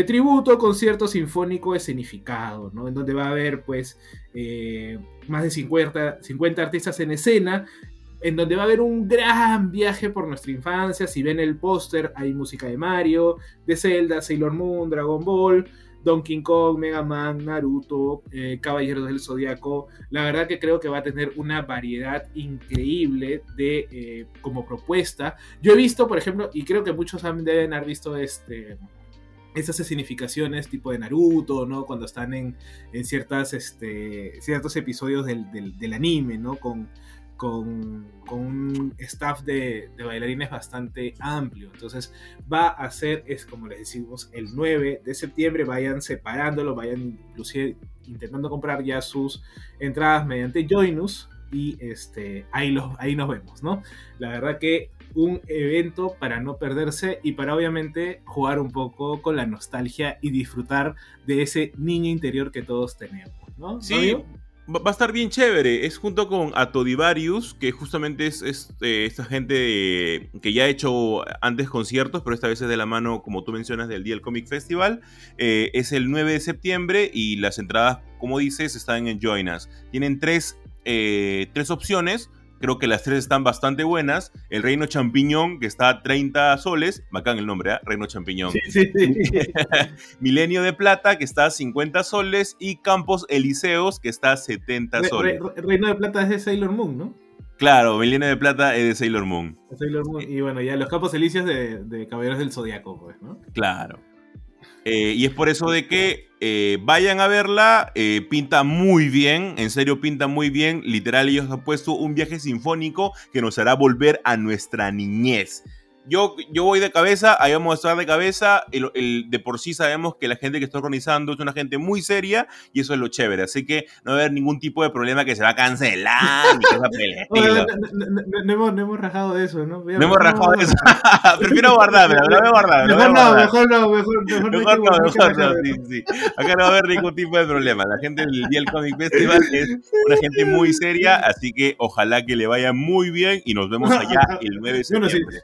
tributo, concierto sinfónico escenificado, ¿no? En donde va a haber, pues, más de 50 artistas en escena, en donde va a haber un gran viaje por nuestra infancia. Si ven el póster, hay música de Mario, de Zelda, Sailor Moon, Dragon Ball, Donkey Kong, Mega Man, Naruto, Caballeros del Zodiaco. La verdad que creo que va a tener una variedad increíble como propuesta. Yo he visto, por ejemplo, y creo que muchos deben haber visto estas escenificaciones tipo de Naruto, ¿no? Cuando están en ciertos episodios del anime, ¿no? Con un staff de bailarines bastante amplio. Entonces va a ser, es como les decimos, el 9 de septiembre. Vayan separándolo, vayan inclusive intentando comprar ya sus entradas mediante Join Us, y ahí nos vemos, ¿no? La verdad que un evento para no perderse y para obviamente jugar un poco con la nostalgia y disfrutar de ese niño interior que todos tenemos, ¿no? Sí. ¿No? Va a estar bien chévere, es junto con Atodivarius, que justamente es esta gente que ya ha hecho antes conciertos, pero esta vez es de la mano, como tú mencionas, del Día del Comic Festival. Es el 9 de septiembre y las entradas, como dices, están en Join Us. Tienen tres opciones, creo que las tres están bastante buenas. El Reino Champiñón, que está a 30 soles, bacán el nombre, ¿eh? Reino Champiñón. Sí. Milenio de Plata, que está a 50 soles, y Campos Elíseos, que está a 70 soles. Reino de Plata es de Sailor Moon, ¿no? Claro, Milenio de Plata es de Sailor Moon. Y bueno, ya los Campos Elíseos de Caballeros del Zodiaco, pues, ¿no? Claro. Y es por eso de que vayan a verla, pinta muy bien, en serio pinta muy bien, literal ellos han puesto un viaje sinfónico que nos hará volver a nuestra niñez. Yo voy de cabeza, ahí vamos a estar de cabeza. De por sí sabemos que la gente que está organizando es una gente muy seria y eso es lo chévere, así que no va a haber ningún tipo de problema que se va a cancelar ni cosa pelea. No hemos rajado de eso, ¿no? No hemos rajado de eso. Prefiero guardármelo, Mejor no. Sí. Acá no va a haber ningún tipo de problema. La gente del Día del Comic Festival es una gente muy seria, así que ojalá que le vaya muy bien y nos vemos allá el 9 de septiembre.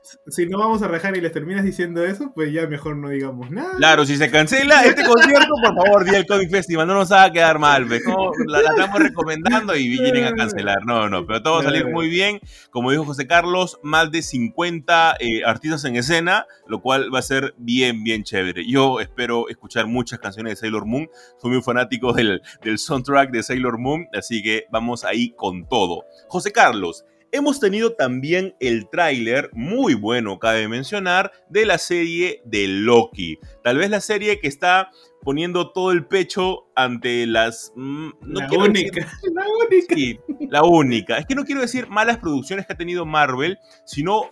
No vamos a rajar y les terminas diciendo eso, pues ya mejor no digamos nada. Claro, si se cancela este concierto, por favor, Día del Comic Festival, no nos haga quedar mal, pues, ¿no? La estamos recomendando y vienen a cancelar. No, pero todo va a salir muy bien. Como dijo José Carlos, más de 50 artistas en escena, lo cual va a ser bien, bien chévere. Yo espero escuchar muchas canciones de Sailor Moon. Soy muy fanático del soundtrack de Sailor Moon, así que vamos ahí con todo. José Carlos, hemos tenido también el tráiler, muy bueno, cabe mencionar, de la serie de Loki. Tal vez la serie que está poniendo todo el pecho ante las... La única. Sí, la única. Es que no quiero decir malas producciones que ha tenido Marvel, sino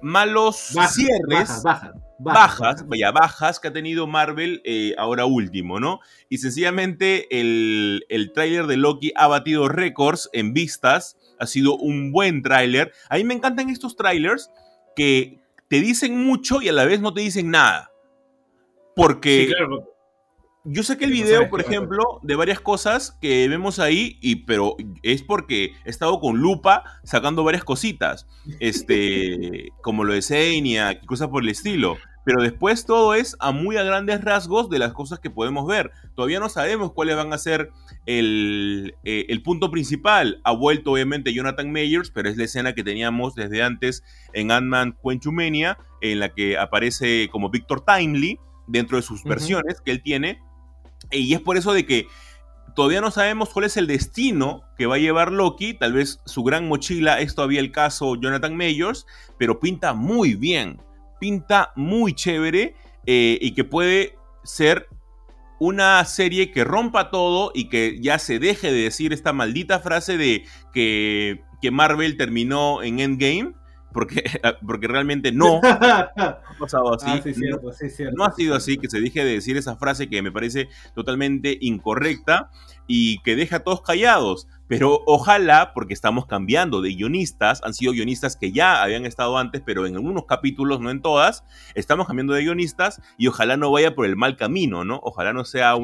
malos cierres. Baja. bajas que ha tenido Marvel ahora último, ¿no? Y sencillamente el tráiler de Loki ha batido récords en vistas, ha sido un buen tráiler. A mí me encantan estos tráilers que te dicen mucho y a la vez no te dicen nada. Porque sí, claro. Yo sé que el video, por ejemplo, de varias cosas que vemos ahí, pero es porque he estado con lupa sacando varias cositas, como lo de Seña y cosas por el estilo. Pero después todo es a muy a grandes rasgos de las cosas que podemos ver. Todavía no sabemos cuáles van a ser el punto principal. Ha vuelto obviamente Jonathan Majors, pero es la escena que teníamos desde antes en Ant-Man Quantumania, en la que aparece como Victor Timely dentro de sus versiones que él tiene. Y es por eso de que todavía no sabemos cuál es el destino que va a llevar Loki. Tal vez su gran mochila es todavía el caso Jonathan Majors, pero pinta muy bien. Pinta muy chévere y que puede ser una serie que rompa todo y que ya se deje de decir esta maldita frase de que Marvel terminó en Endgame, porque realmente no ha pasado así. No ha sido así, que se deje de decir esa frase que me parece totalmente incorrecta y que deja a todos callados. Pero ojalá, porque estamos cambiando de guionistas, han sido guionistas que ya habían estado antes, pero en algunos capítulos, no en todas, estamos cambiando de guionistas y ojalá no vaya por el mal camino, ¿no? Ojalá no sea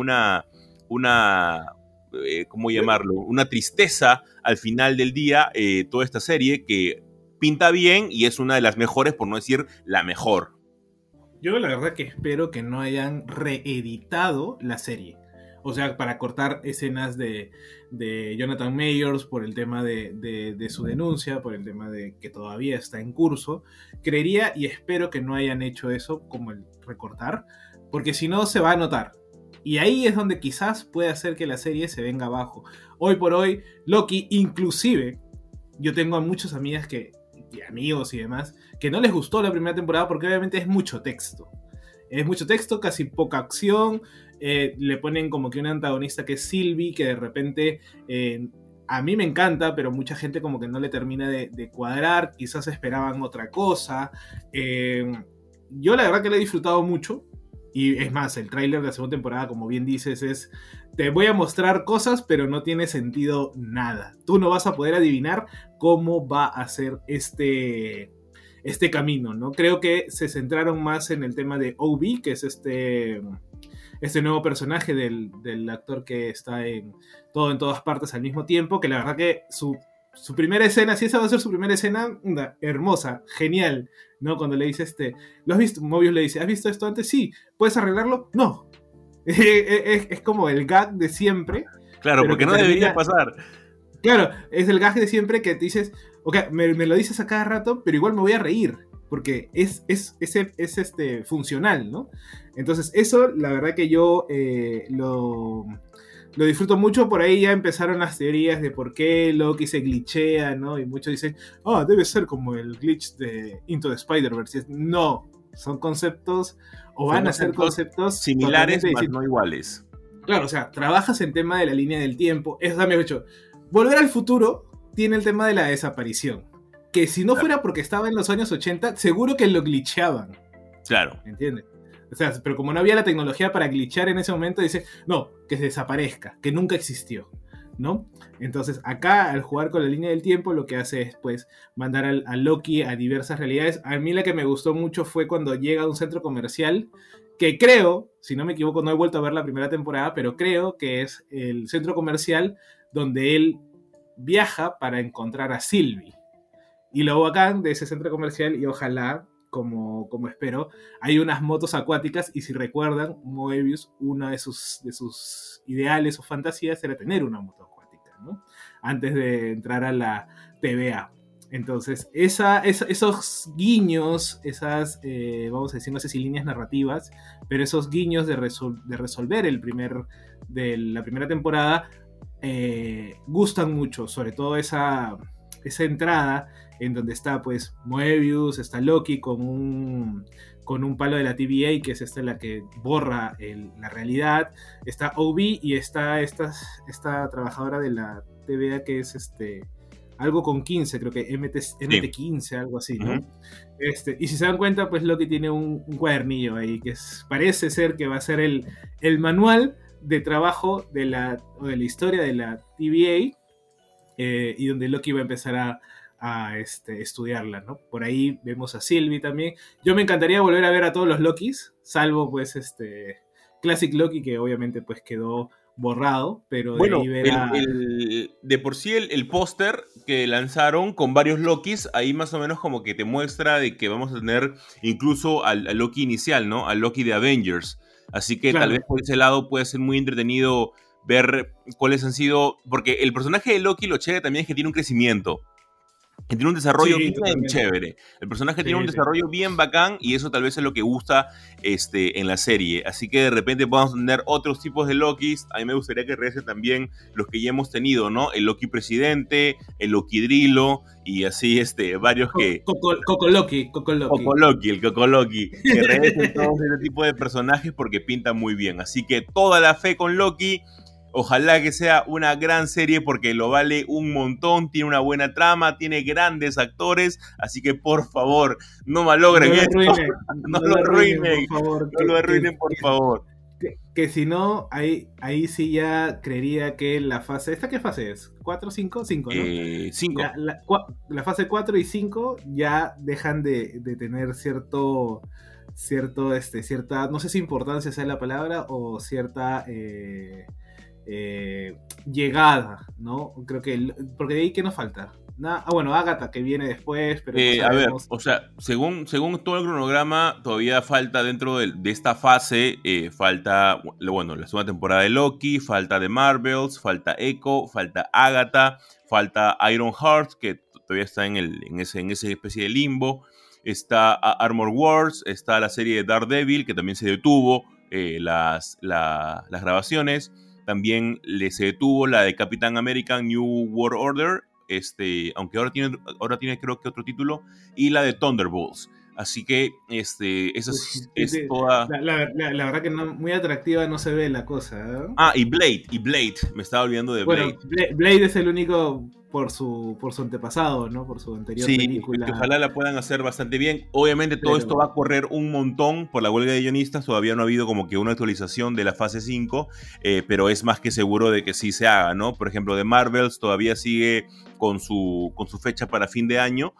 ¿cómo llamarlo? Una tristeza al final del día, toda esta serie que pinta bien y es una de las mejores, por no decir la mejor. Yo la verdad que espero que no hayan reeditado la serie. O sea, para cortar escenas de Jonathan Majors por el tema de su denuncia, por el tema de que todavía está en curso. Creería y espero que no hayan hecho eso, como el recortar, porque si no se va a notar. Y ahí es donde quizás puede hacer que la serie se venga abajo. Hoy por hoy, Loki, inclusive, yo tengo a muchas amigas y amigos y demás, que no les gustó la primera temporada porque obviamente es mucho texto. Es mucho texto, casi poca acción. Le ponen como que un antagonista que es Sylvie, que de repente a mí me encanta, pero mucha gente como que no le termina de cuadrar, quizás esperaban otra cosa. Yo la verdad que lo he disfrutado mucho, y es más, el tráiler de la segunda temporada, como bien dices, es te voy a mostrar cosas, pero no tiene sentido nada. Tú no vas a poder adivinar cómo va a ser este camino, ¿no? Creo que se centraron más en el tema de Obi, que es este nuevo personaje del actor que está en todas partes al mismo tiempo, que la verdad que su primera escena, si esa va a ser su primera escena, hermosa, genial, ¿no? Cuando le dice ¿lo has visto? Mobius le dice, ¿has visto esto antes? Sí. ¿Puedes arreglarlo? No. Es como el gag de siempre. Claro, porque no debería pasar. Claro, es el gag de siempre que te dices, ok, me lo dices a cada rato, pero igual me voy a reír. Porque es funcional, ¿no? Entonces eso, la verdad que yo lo disfruto mucho. Por ahí ya empezaron las teorías de por qué Loki se glitchea, ¿no? Y muchos dicen, debe ser como el glitch de Into the Spider-Verse. No, son conceptos, o van a ser conceptos similares, pero no iguales. Claro, o sea, trabajas en tema de la línea del tiempo. Eso también, hecho, Volver al Futuro tiene el tema de la desaparición. Que si no fuera porque estaba en los años 80, seguro que lo glitcheaban. Claro. ¿Entiendes? O sea, pero como no había la tecnología para glitchear en ese momento, dice, no, que se desaparezca, que nunca existió, ¿no? Entonces, acá, al jugar con la línea del tiempo, lo que hace es, pues, mandar a Loki a diversas realidades. A mí la que me gustó mucho fue cuando llega a un centro comercial, que creo, si no me equivoco, no he vuelto a ver la primera temporada, pero creo que es el centro comercial donde él viaja para encontrar a Sylvie. Y lo bacán de ese centro comercial, y ojalá, como espero, hay unas motos acuáticas, y si recuerdan, Moebius, una de sus ideales o fantasías era tener una moto acuática, ¿no? Antes de entrar a la TVA. Entonces, esos guiños, esas, vamos a decir, no sé si líneas narrativas, pero esos guiños de resolver la primera temporada, gustan mucho, sobre todo esa entrada en donde está, pues, Moebius, está Loki con un palo de la TVA, que es la que borra la realidad, está Obi y está esta trabajadora de la TVA que es algo con 15, creo que MT15, sí, algo así, ¿no? Uh-huh. Y si se dan cuenta, pues Loki tiene un cuadernillo ahí, que parece ser que va a ser el manual de trabajo de la historia de la TVA, y donde Loki va a empezar a estudiarla, ¿no? Por ahí vemos a Sylvie también. Yo me encantaría volver a ver a todos los Lokis, salvo pues Classic Loki, que obviamente pues quedó borrado, pero bueno, de ahí de por sí el póster que lanzaron con varios Lokis, ahí más o menos como que te muestra de que vamos a tener incluso al Loki inicial, ¿no? Al Loki de Avengers. Así que claro, tal vez por ese lado puede ser muy entretenido ver cuáles han sido, porque el personaje de Loki, lo chévere también es que tiene un crecimiento, que tiene un desarrollo, sí, bien también chévere. El personaje, sí, tiene un desarrollo bien bacán, y eso tal vez es lo que gusta en la serie. Así que de repente podemos tener otros tipos de Lokis. A mí me gustaría que regresen también los que ya hemos tenido, ¿no? El Loki presidente, el Loki Drilo, y así varios que... Cocoloki, el Cocoloki. Que regresen todos ese tipo de personajes porque pinta muy bien. Así que toda la fe con Loki. Ojalá que sea una gran serie porque lo vale un montón, tiene una buena trama, tiene grandes actores, así que por favor, no malogren esto. No lo arruinen, por favor. Que si no, ahí sí ya creería que la fase... ¿Esta qué fase es? ¿4, 5? 5, ¿no? 5. La fase 4 y 5 ya dejan de tener cierta... No sé si importancia sea la palabra o cierta... llegada, ¿no? Creo que... Porque de ahí, ¿qué nos falta? Agatha, que viene después, pero... según todo el cronograma, todavía falta dentro de esta fase, falta, bueno, la segunda temporada de Loki, falta de Marvels, falta Echo, falta Agatha, falta Ironheart, que todavía está en esa especie de limbo, está Armor Wars, está la serie de Daredevil, que también se detuvo las grabaciones. También se detuvo la de Capitán América New World Order, aunque ahora tiene creo que otro título, y la de Thunderbolts. Así que esa es toda... La verdad que no, muy atractiva no se ve la cosa, ¿no? Y Blade, me estaba olvidando de Blade. Bueno, Blade es el único por su antepasado, ¿no? Por su anterior película. Sí, ojalá la puedan hacer bastante bien. Obviamente todo esto va a correr un montón por la huelga de guionistas, todavía no ha habido como que una actualización de la fase 5, pero es más que seguro de que sí se haga, ¿no? Por ejemplo, de Marvels todavía sigue con su fecha para fin de año,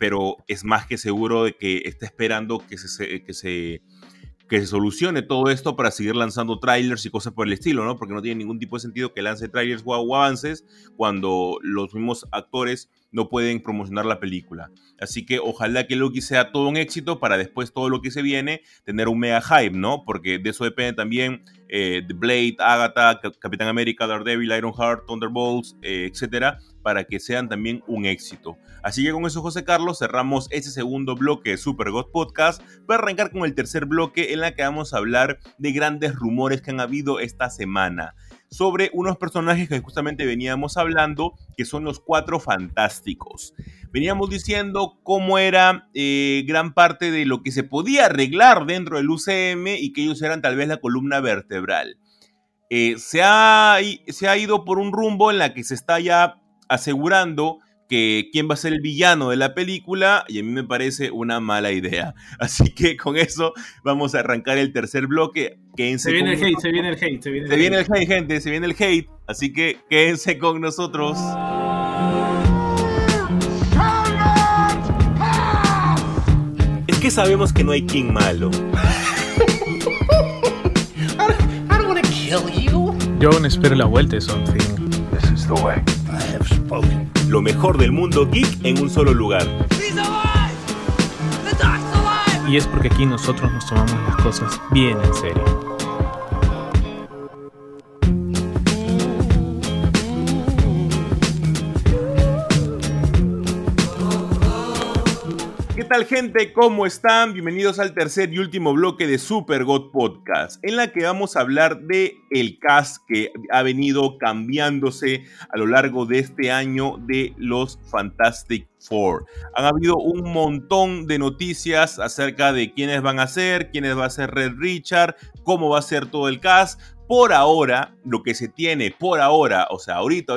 pero es más que seguro de que está esperando que se solucione todo esto para seguir lanzando trailers y cosas por el estilo, ¿no? Porque no tiene ningún tipo de sentido que lance trailers o avances cuando los mismos actores no pueden promocionar la película. Así que ojalá que Loki sea todo un éxito para después todo lo que se viene tener un mega hype, ¿no? Porque de eso depende también The Blade, Agatha, Capitán América, Daredevil, Ironheart, Thunderbolts, etcétera, para que sean también un éxito. Así que con eso, José Carlos, cerramos este segundo bloque de Super God Podcast para arrancar con el tercer bloque en la que vamos a hablar de grandes rumores que han habido esta semana sobre unos personajes que justamente veníamos hablando, que son los Cuatro Fantásticos. Veníamos diciendo cómo era gran parte de lo que se podía arreglar dentro del UCM y que ellos eran tal vez la columna vertebral. Se ha ido por un rumbo en la que se está ya asegurando que quién va a ser el villano de la película, y a mí me parece una mala idea. Así que con eso vamos a arrancar el tercer bloque. Se viene el hate, gente. Así que quédense con nosotros. Es que sabemos que no hay King malo. I don't want to kill you. Yo espero la vuelta de something. This is the way. I have spoken. Lo mejor del mundo geek en un solo lugar. Y es porque aquí nosotros nos tomamos las cosas bien en serio. ¿Qué tal, gente? ¿Cómo están? Bienvenidos al tercer y último bloque de Super God Podcast, en la que vamos a hablar de el cast que ha venido cambiándose a lo largo de este año de los Fantastic Four. Han habido un montón de noticias acerca de quiénes van a ser, quiénes va a ser Red Richard, cómo va a ser todo el cast, Por ahora, lo que se tiene por ahora, o sea, ahorita,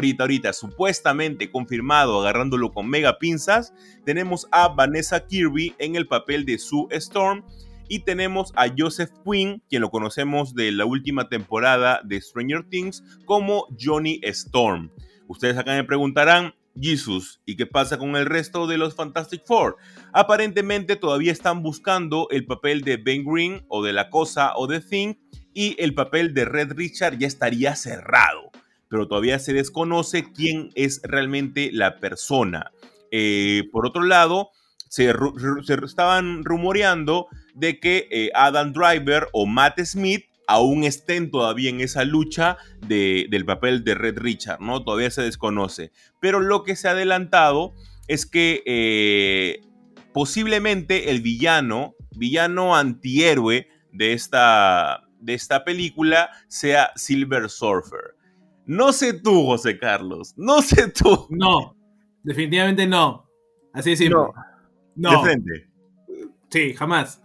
supuestamente confirmado, agarrándolo con mega pinzas, tenemos a Vanessa Kirby en el papel de Sue Storm y tenemos a Joseph Quinn, quien lo conocemos de la última temporada de Stranger Things, como Johnny Storm. Ustedes acá me preguntarán, Jesus, ¿y qué pasa con el resto de los Fantastic Four? Aparentemente todavía están buscando el papel de Ben Grimm o de La Cosa o de Thing, y el papel de Red Richard ya estaría cerrado, pero todavía se desconoce quién es realmente la persona. Por otro lado, se estaban rumoreando de que Adam Driver o Matt Smith aún estén todavía en esa lucha del papel de Red Richard, ¿no? Todavía se desconoce. Pero lo que se ha adelantado es que posiblemente el villano antihéroe de esta película sea Silver Surfer. No sé tú, José Carlos. No sé tú. No, definitivamente no. Así es. No. De frente. Sí, jamás.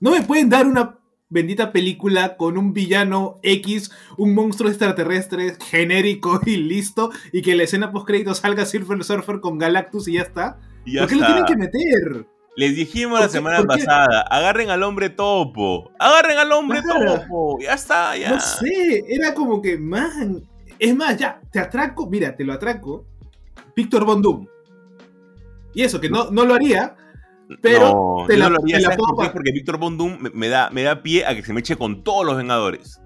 No me pueden dar una bendita película con un villano X, un monstruo extraterrestre genérico y listo, y que en la escena postcrédito salga Silver Surfer con Galactus y ya está. ¿Por qué lo tienen que meter? Les dijimos la semana pasada, agarren al hombre topo. Ya está, ya. No sé, era como que, man. Es más, ya, te lo atraco. Víctor Von Doom. Y eso, que no lo haría, pero no lo haría, porque Víctor Von Doom me da pie a que se me eche con todos los Vengadores.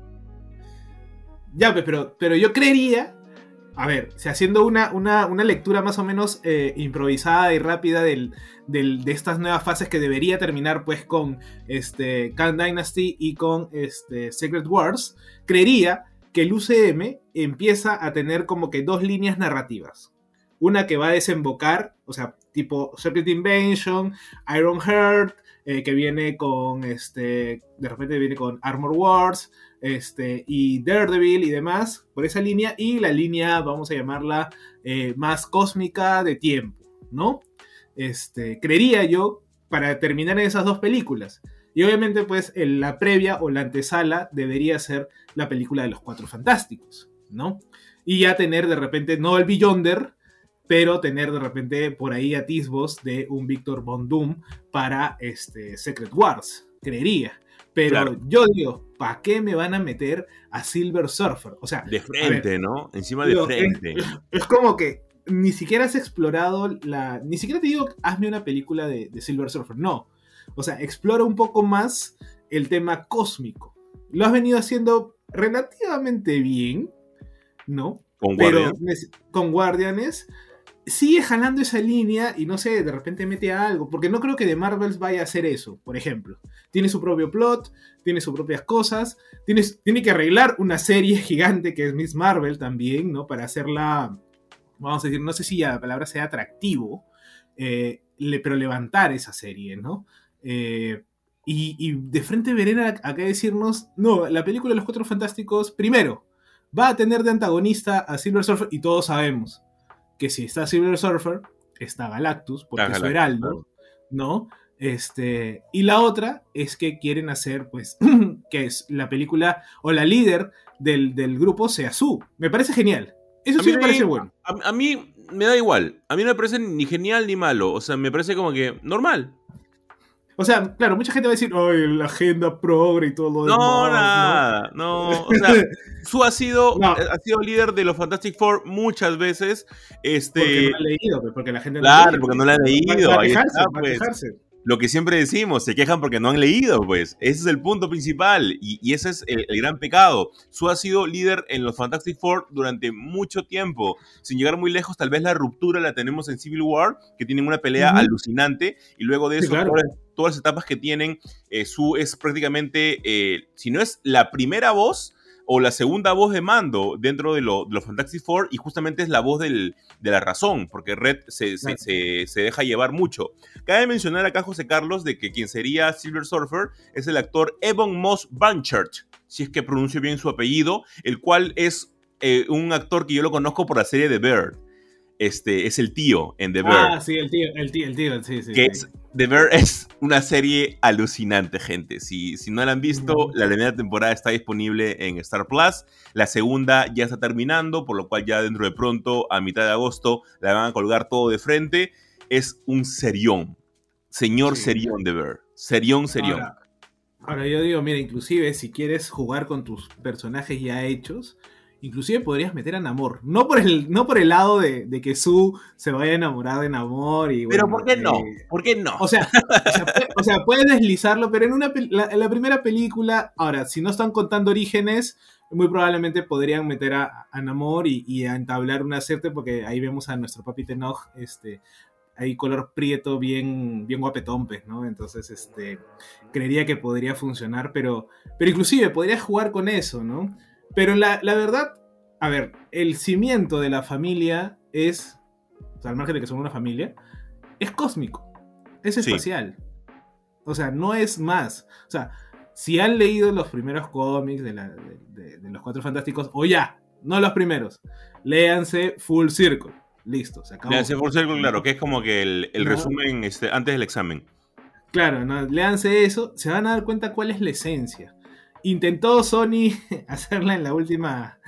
Ya, pero yo creería. A ver, si haciendo una lectura más o menos improvisada y rápida de estas nuevas fases que debería terminar pues con Kang Dynasty y con Secret Wars, creería que el UCM empieza a tener como que dos líneas narrativas. Una que va a desembocar, o sea, tipo Secret Invasion, Iron Heart, que viene con de repente viene con Armor Wars, y Daredevil y demás, por esa línea, y la línea, vamos a llamarla, más cósmica de tiempo, ¿no? Creería yo, para terminar en esas dos películas. Y obviamente, pues, la previa o la antesala debería ser la película de los Cuatro Fantásticos, ¿no? Y ya tener, de repente, no el Beyonder, pero tener, de repente, por ahí atisbos de un Víctor Von Doom para Secret Wars, creería. Pero claro, yo digo, ¿para qué me van a meter a Silver Surfer? O sea, de frente, ver, ¿no? Encima de frente. Es como que ni siquiera has explorado Ni siquiera te digo, hazme una película de Silver Surfer. No. O sea, explora un poco más el tema cósmico. Lo has venido haciendo relativamente bien, ¿no? Con Guardianes. Sigue jalando esa línea y no sé, de repente mete a algo, porque no creo que The Marvels vaya a hacer eso, por ejemplo. Tiene su propio plot, tiene sus propias cosas, tiene que arreglar una serie gigante que es Miss Marvel también, ¿no? Para hacerla, vamos a decir, no sé si la palabra sea atractivo, pero levantar esa serie, ¿no? Y de frente veré a qué decirnos, no, la película de los Cuatro Fantásticos, primero, va a tener de antagonista a Silver Surfer, y todos sabemos que si está Silver Surfer, está Galactus, porque es su heraldo, ¿no? Y la otra es que quieren hacer, pues, que es la película, o la líder del grupo sea Sue. Me parece genial. Eso sí me parece bueno. A mí me da igual. A mí no me parece ni genial ni malo. O sea, me parece como que normal. O sea, claro, mucha gente va a decir, ay, la agenda progre y todo lo demás. No, nada, no. O sea, Sue ha sido líder de los Fantastic Four muchas veces. Porque no la ha leído, porque la gente no la ha leído. Claro, porque no la ha leído. Para quejarse, lo que siempre decimos, se quejan porque no han leído, pues. Ese es el punto principal y ese es el gran pecado. Sue ha sido líder en los Fantastic Four durante mucho tiempo. Sin llegar muy lejos, tal vez la ruptura la tenemos en Civil War, que tienen una pelea alucinante, y luego de eso, sí, claro, todas las etapas que tienen, Sue es prácticamente, si no es la primera voz o la segunda voz de mando dentro de los Fantastic Four, y justamente es la voz de la razón, porque Red se deja llevar mucho. Cabe mencionar acá, José Carlos, de que quien sería Silver Surfer es el actor Evan Moss Banchard, si es que pronuncio bien su apellido, el cual es un actor que yo lo conozco por la serie The Bear. es el tío en The Bear. Ah, sí, el tío, sí. Que sí. The Bear es una serie alucinante, gente. Si no la han visto, la primera temporada está disponible en Star Plus. La segunda ya está terminando, por lo cual ya dentro de pronto, a mitad de agosto, la van a colgar todo de frente. Es un serión. Señor sí. Serión The Bear. Serión. Ahora yo digo, mira, inclusive si quieres jugar con tus personajes ya hechos, inclusive podrías meter a Namor. No por el lado de que Sue se vaya a enamorar de Namor. Y, bueno, pero ¿por qué no? ¿Por qué no? O sea, puedes deslizarlo, pero en la primera película, ahora, si no están contando orígenes, muy probablemente podrían meter a Namor y a entablar una cierta, porque ahí vemos a nuestro papi Tenoj, ahí color prieto, bien, bien guapetón, pues, ¿no? Entonces, creería que podría funcionar, pero inclusive podrías jugar con eso, ¿no? Pero la verdad, a ver, el cimiento de la familia es, o sea, al margen de que son una familia, es cósmico, es espacial. Sí. O sea, no es más. O sea, si han leído los primeros cómics de los Cuatro Fantásticos, o ya, no los primeros, léanse Full Circle. Listo, se acabó. Léanse Full Circle, claro, que es como que el resumen antes del examen. Claro, no, léanse eso, se van a dar cuenta cuál es la esencia. Intentó Sony hacerla en la última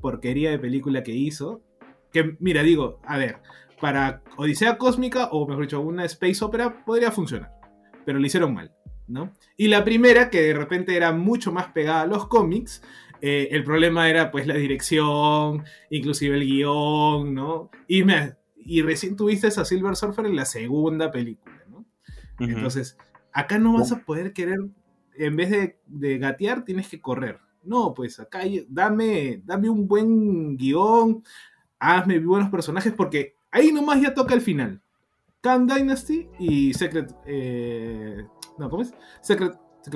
porquería de película que hizo. Que, mira, digo, a ver, para Odisea Cósmica, o mejor dicho, una space opera, podría funcionar. Pero lo hicieron mal, ¿no? Y la primera, que de repente era mucho más pegada a los cómics, el problema era, pues, la dirección, inclusive el guión, ¿no? Y recién tuviste a Silver Surfer en la segunda película, ¿no? Uh-huh. Entonces, acá no vas a poder querer... En vez de gatear, tienes que correr. No, pues acá dame un buen guión, hazme buenos personajes, porque ahí nomás ya toca el final. Kang Dynasty y Secret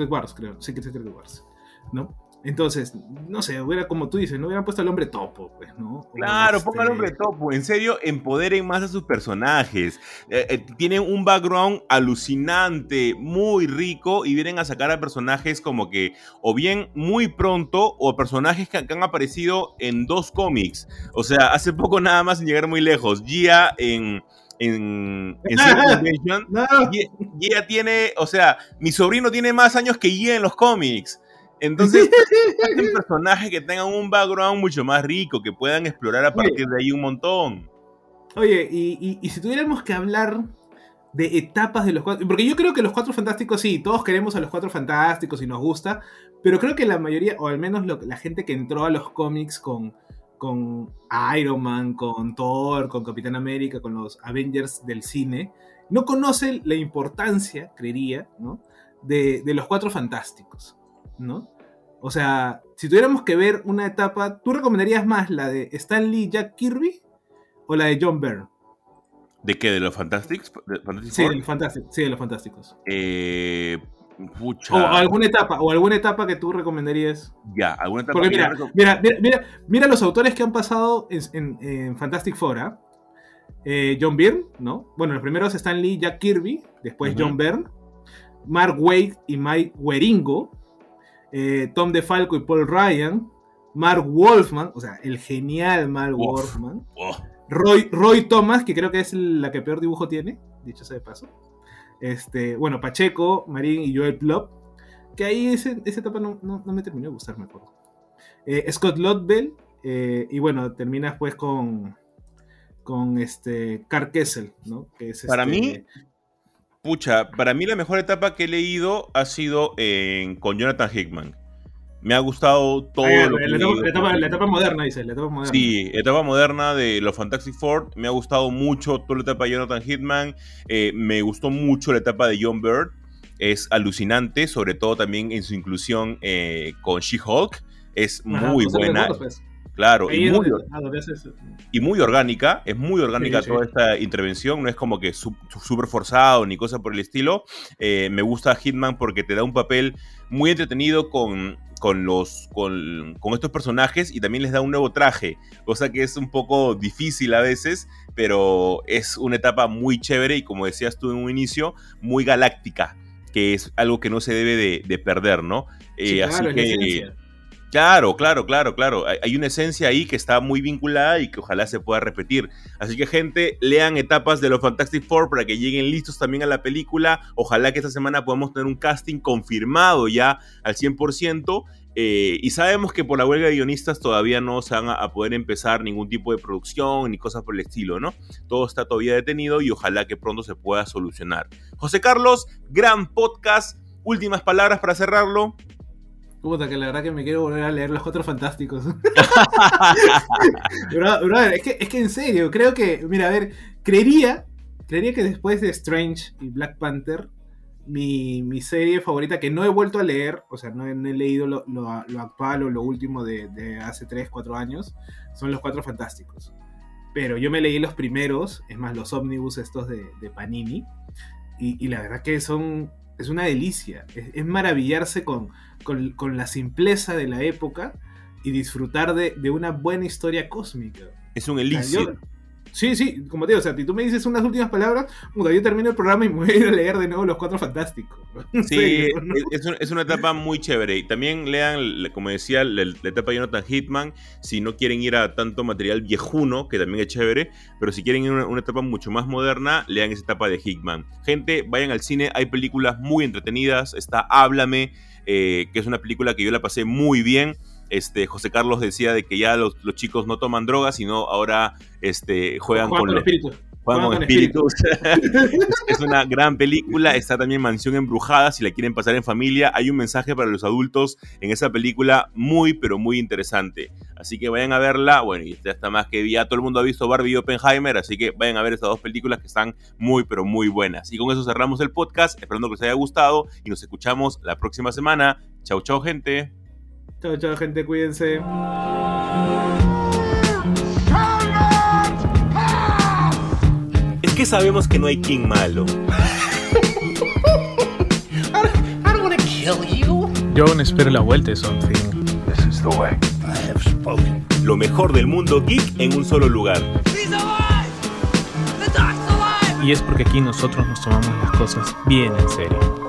Wars, creo. Secret Wars, ¿no? Entonces, no sé, hubiera, como tú dices, no hubieran puesto al hombre topo, pues, ¿no? Claro, ponga al hombre topo, en serio, empoderen más a sus personajes. Tienen un background alucinante, muy rico, y vienen a sacar a personajes como que, o bien muy pronto, o personajes que han aparecido en 2 cómics. O sea, hace poco nada más, sin llegar muy lejos, Gia en Cineplanet, no. Gia tiene, o sea, mi sobrino tiene más años que Gia en los cómics. Entonces, hacen personajes que tengan un background mucho más rico, que puedan explorar a partir de ahí un montón. Oye, y si tuviéramos que hablar de etapas de los cuatro... Porque yo creo que los Cuatro Fantásticos, sí, todos queremos a los Cuatro Fantásticos y nos gusta, pero creo que la mayoría, o al menos la gente que entró a los cómics con Iron Man, con Thor, con Capitán América, con los Avengers del cine, no conoce la importancia, creería, ¿no?, de los Cuatro Fantásticos, ¿no? O sea, si tuviéramos que ver una etapa, ¿tú recomendarías más la de Stan Lee, Jack Kirby o la de John Byrne? ¿De qué? ¿De los Fantastics? Sí, de los Fantásticos. Pucha. O alguna etapa que tú recomendarías. Ya, alguna etapa. Porque mira los autores que han pasado en Fantastic Four, ¿eh? John Byrne, ¿no? Bueno, los primeros Stan Lee, Jack Kirby, después John Byrne, Mark Waid y Mike Wieringo, Tom DeFalco y Paul Ryan, Mark Wolfman, o sea, el genial Mark Wolfman, Roy Thomas, que creo que es la que peor dibujo tiene, dicho sea de paso, bueno, Pacheco, Marín y Joel Plop, que ahí esa etapa no me terminó de gustar, me acuerdo, Scott Lobdell, y bueno, terminas pues con Carl Kessel, ¿no? Que es para mí... Pucha, para mí la mejor etapa que he leído ha sido con Jonathan Hickman. Me ha gustado todo lo que he leído. La etapa moderna, dices, la etapa moderna. Sí, etapa moderna de los Fantastic Four. Me ha gustado mucho toda la etapa de Jonathan Hickman. Me gustó mucho la etapa de John Byrne. Es alucinante, sobre todo también en su inclusión con She-Hulk. Es muy buena. Claro, y muy orgánica sí. Toda esta intervención, no es como que súper forzado ni cosa por el estilo. Me gusta Hitman porque te da un papel muy entretenido con estos personajes, y también les da un nuevo traje, cosa que es un poco difícil a veces, pero es una etapa muy chévere y, como decías tú en un inicio, muy galáctica, que es algo que no se debe de perder, ¿no? Sí, claro, así que... Claro. Hay una esencia ahí que está muy vinculada y que ojalá se pueda repetir. Así que, gente, lean etapas de los Fantastic Four para que lleguen listos también a la película. Ojalá que esta semana podamos tener un casting confirmado ya al 100%. Y sabemos que por la huelga de guionistas todavía no se van a poder empezar ningún tipo de producción ni cosas por el estilo, ¿no? Todo está todavía detenido y ojalá que pronto se pueda solucionar. José Carlos, gran podcast. Últimas palabras para cerrarlo. Puta, que la verdad que me quiero volver a leer Los Cuatro Fantásticos. Brother, es que en serio, creo que, mira, a ver, creería que después de Strange y Black Panther, mi serie favorita, que no he vuelto a leer, o sea, no he leído lo actual o lo último de hace 3, 4 años, son Los Cuatro Fantásticos. Pero yo me leí los primeros, es más, los ómnibus estos de Panini, y la verdad que son... Es una delicia, es maravillarse con la simpleza de la época y disfrutar de una buena historia cósmica. Es un elixir. O sea, sí, como te digo, o sea, si tú me dices unas últimas palabras, yo termino el programa y me voy a ir a leer de nuevo Los Cuatro Fantásticos. Sí, ¿no? Es una etapa muy chévere. Y también lean, como decía, la etapa de Jonathan Hickman, si no quieren ir a tanto material viejuno, que también es chévere, pero si quieren ir a una etapa mucho más moderna, lean esa etapa de Hickman. Gente, vayan al cine, hay películas muy entretenidas. Está Háblame, que es una película que yo la pasé muy bien. José Carlos decía de que ya los chicos no toman drogas, sino ahora juegan con espíritus. Es una gran película. Está también Mansión Embrujada, si la quieren pasar en familia. Hay un mensaje para los adultos en esa película muy, pero muy interesante. Así que vayan a verla. Bueno, y ya está más que ya todo el mundo ha visto Barbie y Oppenheimer, así que vayan a ver estas dos películas que están muy, pero muy buenas. Y con eso cerramos el podcast, esperando que les haya gustado y nos escuchamos la próxima semana. Chau, chau, gente. Chao, chao, gente, cuídense. Es que sabemos que no hay King malo. I don't want to kill you. Yo aún espero la vuelta de Something. This is the way. I have spoken. Lo mejor del mundo geek en un solo lugar. He's alive. The dog's alive. Y es porque aquí nosotros nos tomamos las cosas bien en serio.